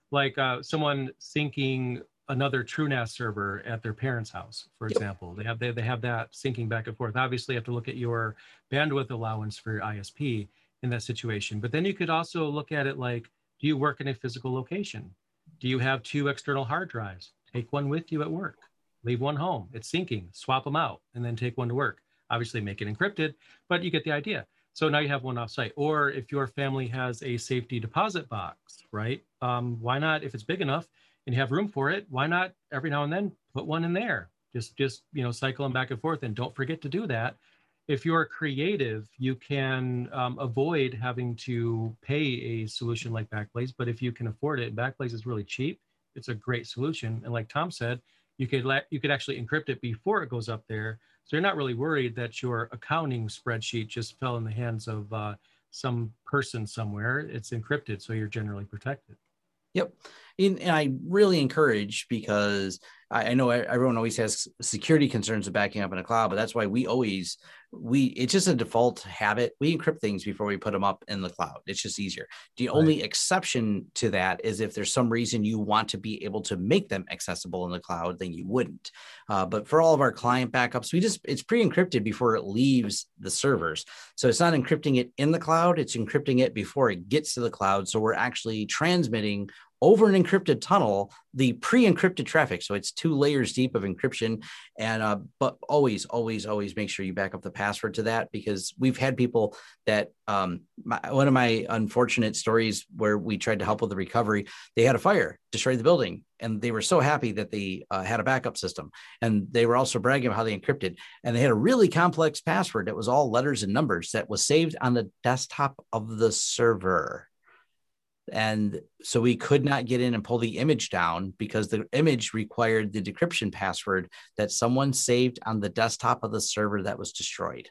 Like someone syncing another TrueNAS server at their parents' house, for example. They have that syncing back and forth. Obviously, you have to look at your bandwidth allowance for your ISP in that situation. But then you could also look at it like, do you work in a physical location? Do you have two external hard drives? Take one with you at work, leave one home, it's syncing, swap them out, and then take one to work. Obviously make it encrypted, but you get the idea. So now you have one offsite. Or if your family has a safety deposit box, right? Why not, if it's big enough and you have room for it, why not every now and then put one in there? Just cycle them back and forth, and don't forget to do that. if you're creative, you can avoid having to pay a solution like Backblaze. But if you can afford it, Backblaze is really cheap. It's a great solution. And like Tom said, you could actually encrypt it before it goes up there. So you're not really worried that your accounting spreadsheet just fell in the hands of some person somewhere. It's encrypted, so you're generally protected. Yep. And I really encourage, because I know everyone always has security concerns of backing up in the cloud, but that's why we always, it's just a default habit. We encrypt things before we put them up in the cloud. It's just easier. The only exception to that is if there's some reason you want to be able to make them accessible in the cloud, then you wouldn't. But for all of our client backups, it's pre-encrypted before it leaves the servers. So it's not encrypting it in the cloud, it's encrypting it before it gets to the cloud. So we're actually transmitting over an encrypted tunnel, the pre-encrypted traffic. So it's 2 layers deep of encryption. And but always, always, always make sure you back up the password to that, because we've had people that one of my unfortunate stories where we tried to help with the recovery, they had a fire, destroyed the building, and they were so happy that they had a backup system. And they were also bragging about how they encrypted. And they had a really complex password that was all letters and numbers that was saved on the desktop of the server. And so we could not get in and pull the image down because the image required the decryption password that someone saved on the desktop of the server that was destroyed.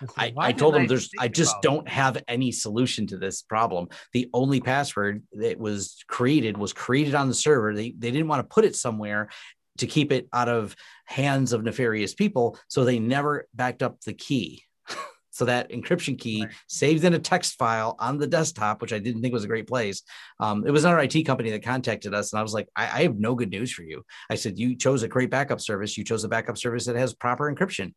So I told them I just don't have any solution to this problem. The only password that was created on the server. They didn't want to put it somewhere to keep it out of hands of nefarious people. So they never backed up the key. So that encryption key saved in a text file on the desktop, which I didn't think was a great place. It was another IT company that contacted us, and I was like, I have no good news for you. I said, you chose a great backup service. You chose a backup service that has proper encryption.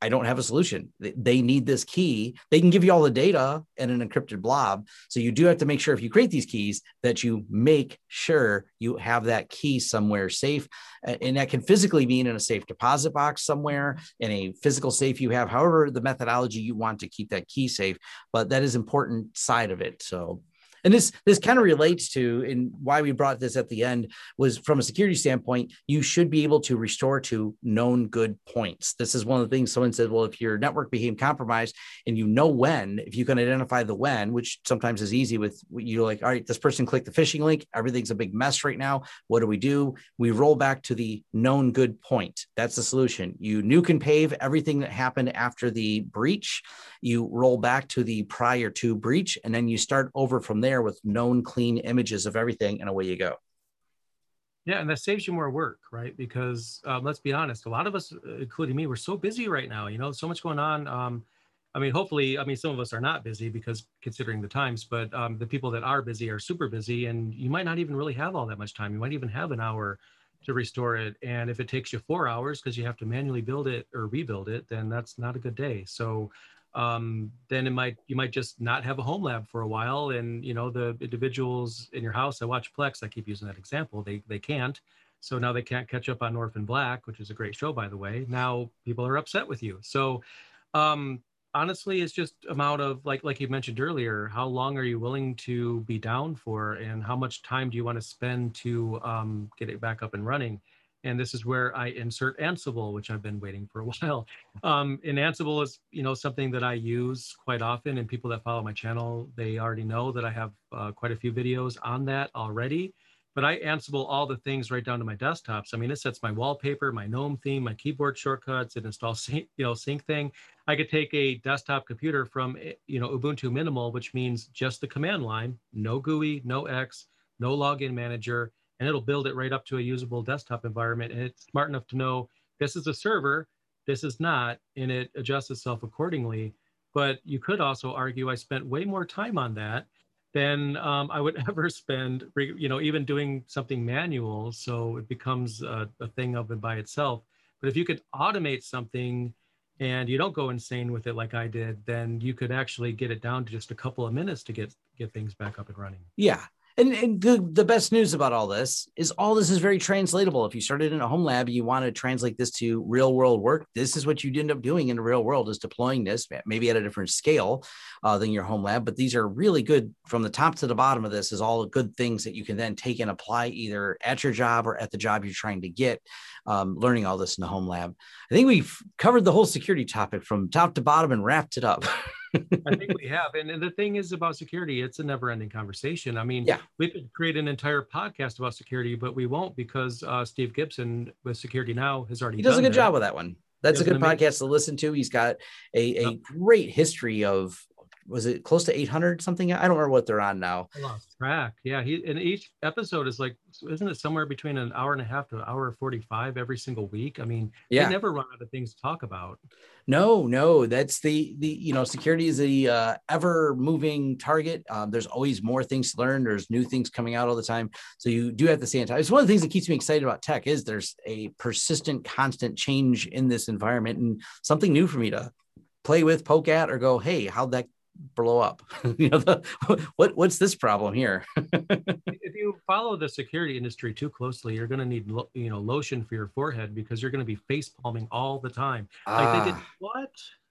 I don't have a solution. They need this key. They can give you all the data in an encrypted blob. So you do have to make sure if you create these keys that you make sure you have that key somewhere safe. And that can physically mean in a safe deposit box somewhere, in a physical safe you have, however the methodology you want to keep that key safe. But that is an important side of it. So, and this kind of relates to, and why we brought this at the end, was from a security standpoint, you should be able to restore to known good points. This is one of the things someone said, well, if your network became compromised and you know when, if you can identify the when, which sometimes is easy with, you're like, all right, this person clicked the phishing link. Everything's a big mess right now. What do? We roll back to the known good point. That's the solution. You nuke and pave everything that happened after the breach. You roll back to the prior to breach, and then you start over from there with known clean images of everything, and away you go. Yeah, and that saves you more work, right? Because let's be honest, a lot of us, including me, we're so busy right now, you know, so much going on. I mean, hopefully, I mean, some of us are not busy because considering the times, but the people that are busy are super busy, and you might not even really have all that much time. You might even have an hour to restore it. And if it takes you 4 hours because you have to manually build it or rebuild it, then that's not a good day. So then you might just not have a home lab for a while. And, you know, the individuals in your house, I watch Plex, I keep using that example, they can't. So now they can't catch up on Orphan Black, which is a great show, by the way. Now people are upset with you. So honestly, it's just amount of, like you mentioned earlier, how long are you willing to be down for, and how much time do you want to spend to get it back up and running? And this is where I insert Ansible, which I've been waiting for a while. And Ansible is, you know, something that I use quite often, and people that follow my channel, they already know that I have quite a few videos on that already. But I Ansible all the things right down to my desktops. I mean, it sets my wallpaper, my GNOME theme, my keyboard shortcuts, it installs, you know, SyncThing. I could take a desktop computer from, you know, Ubuntu minimal, which means just the command line, no GUI, no X, no login manager, and it'll build it right up to a usable desktop environment. And it's smart enough to know this is a server, this is not, and it adjusts itself accordingly. But you could also argue I spent way more time on that than I would ever spend, you know, even doing something manual. So it becomes a thing of and by itself. But if you could automate something and you don't go insane with it like I did, then you could actually get it down to just a couple of minutes to get things back up and running. Yeah. And the best news about all this is very translatable. If you started in a home lab, you want to translate this to real world work. This is what you'd end up doing in the real world, is deploying this maybe at a different scale than your home lab. But these are really good, from the top to the bottom of this is all good things that you can then take and apply either at your job or at the job you're trying to get, learning all this in the home lab. I think we've covered the whole security topic from top to bottom and wrapped it up. I think we have. And the thing is about security, it's a never ending conversation. I mean, we could create an entire podcast about security, but we won't, because Steve Gibson with Security Now has already done that. He does a good job with that one. That's a good podcast to listen to. He's got a great history of, was it close to 800 something? I don't remember what they're on now. I lost track. Yeah. And each episode is like, isn't it somewhere between an hour and a half to an hour 45 every single week? I mean, they never run out of things to talk about. No, that's the security is the ever moving target. There's always more things to learn. There's new things coming out all the time. So you do have to stay on top. It's one of the things that keeps me excited about tech is there's a persistent, constant change in this environment, and something new for me to play with, poke at, or go, hey, how'd that blow up? What's this problem here? If you follow the security industry too closely, you're going to need lotion for your forehead, because you're going to be face palming all the time. Like they did, what?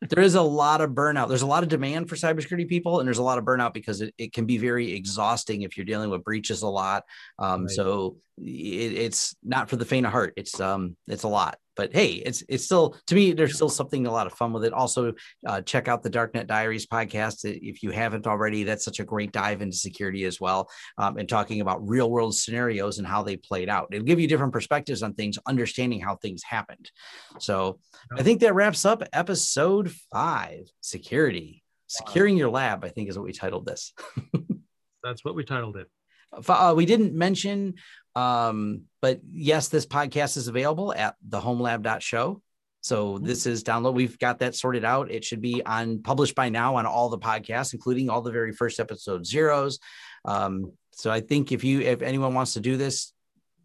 There is a lot of burnout. There's a lot of demand for cybersecurity people, and there's a lot of burnout because it can be very exhausting if you're dealing with breaches a lot. Right. So it's not for the faint of heart. It's a lot. But hey, it's still, to me, there's still something, a lot of fun with it. Also, check out the Darknet Diaries podcast if you haven't already. That's such a great dive into security as well, and talking about real world scenarios and how they played out. It'll give you different perspectives on things, understanding how things happened. So I think that wraps up episode 5, security. Securing your lab, I think, is what we titled this. That's what we titled it. We didn't mention, but yes, this podcast is available at thehomelab.show. So this is download. We've got that sorted out. It should be published by now on all the podcasts, including all the very first episode zeros. So I think if anyone wants to do this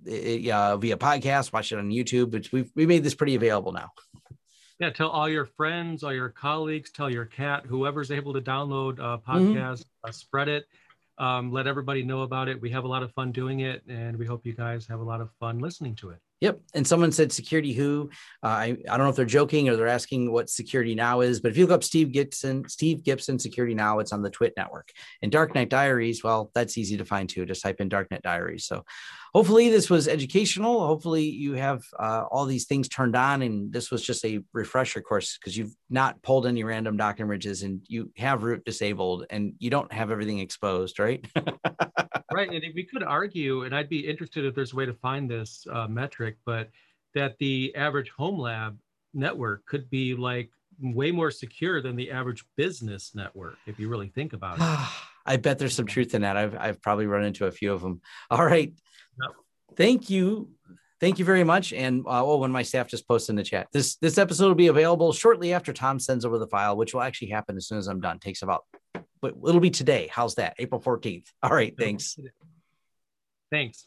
via podcast, watch it on YouTube, but we made this pretty available now. Yeah, tell all your friends, all your colleagues, tell your cat, whoever's able to download a podcast, spread it. Let everybody know about it. We have a lot of fun doing it, and we hope you guys have a lot of fun listening to it. Yep. And someone said security who, I don't know if they're joking or they're asking what Security Now is, but if you look up Steve Gibson, Security Now, it's on the Twit network. And Darknet Diaries, well, that's easy to find too. Just type in Darknet Diaries. So hopefully this was educational. Hopefully you have all these things turned on, and this was just a refresher course, because you've not pulled any random Docker images, and you have root disabled, and you don't have everything exposed, right? Right. And if we could argue, and I'd be interested if there's a way to find this metric, but that the average home lab network could be like way more secure than the average business network, if you really think about it. I bet there's some truth in that. I've probably run into a few of them. All right. Yep. Thank you. Thank you very much. And when my staff just posted in the chat, this episode will be available shortly after Tom sends over the file, which will actually happen as soon as I'm done. It takes about, but it'll be today. How's that? April 14th. All right. Thanks. Thanks.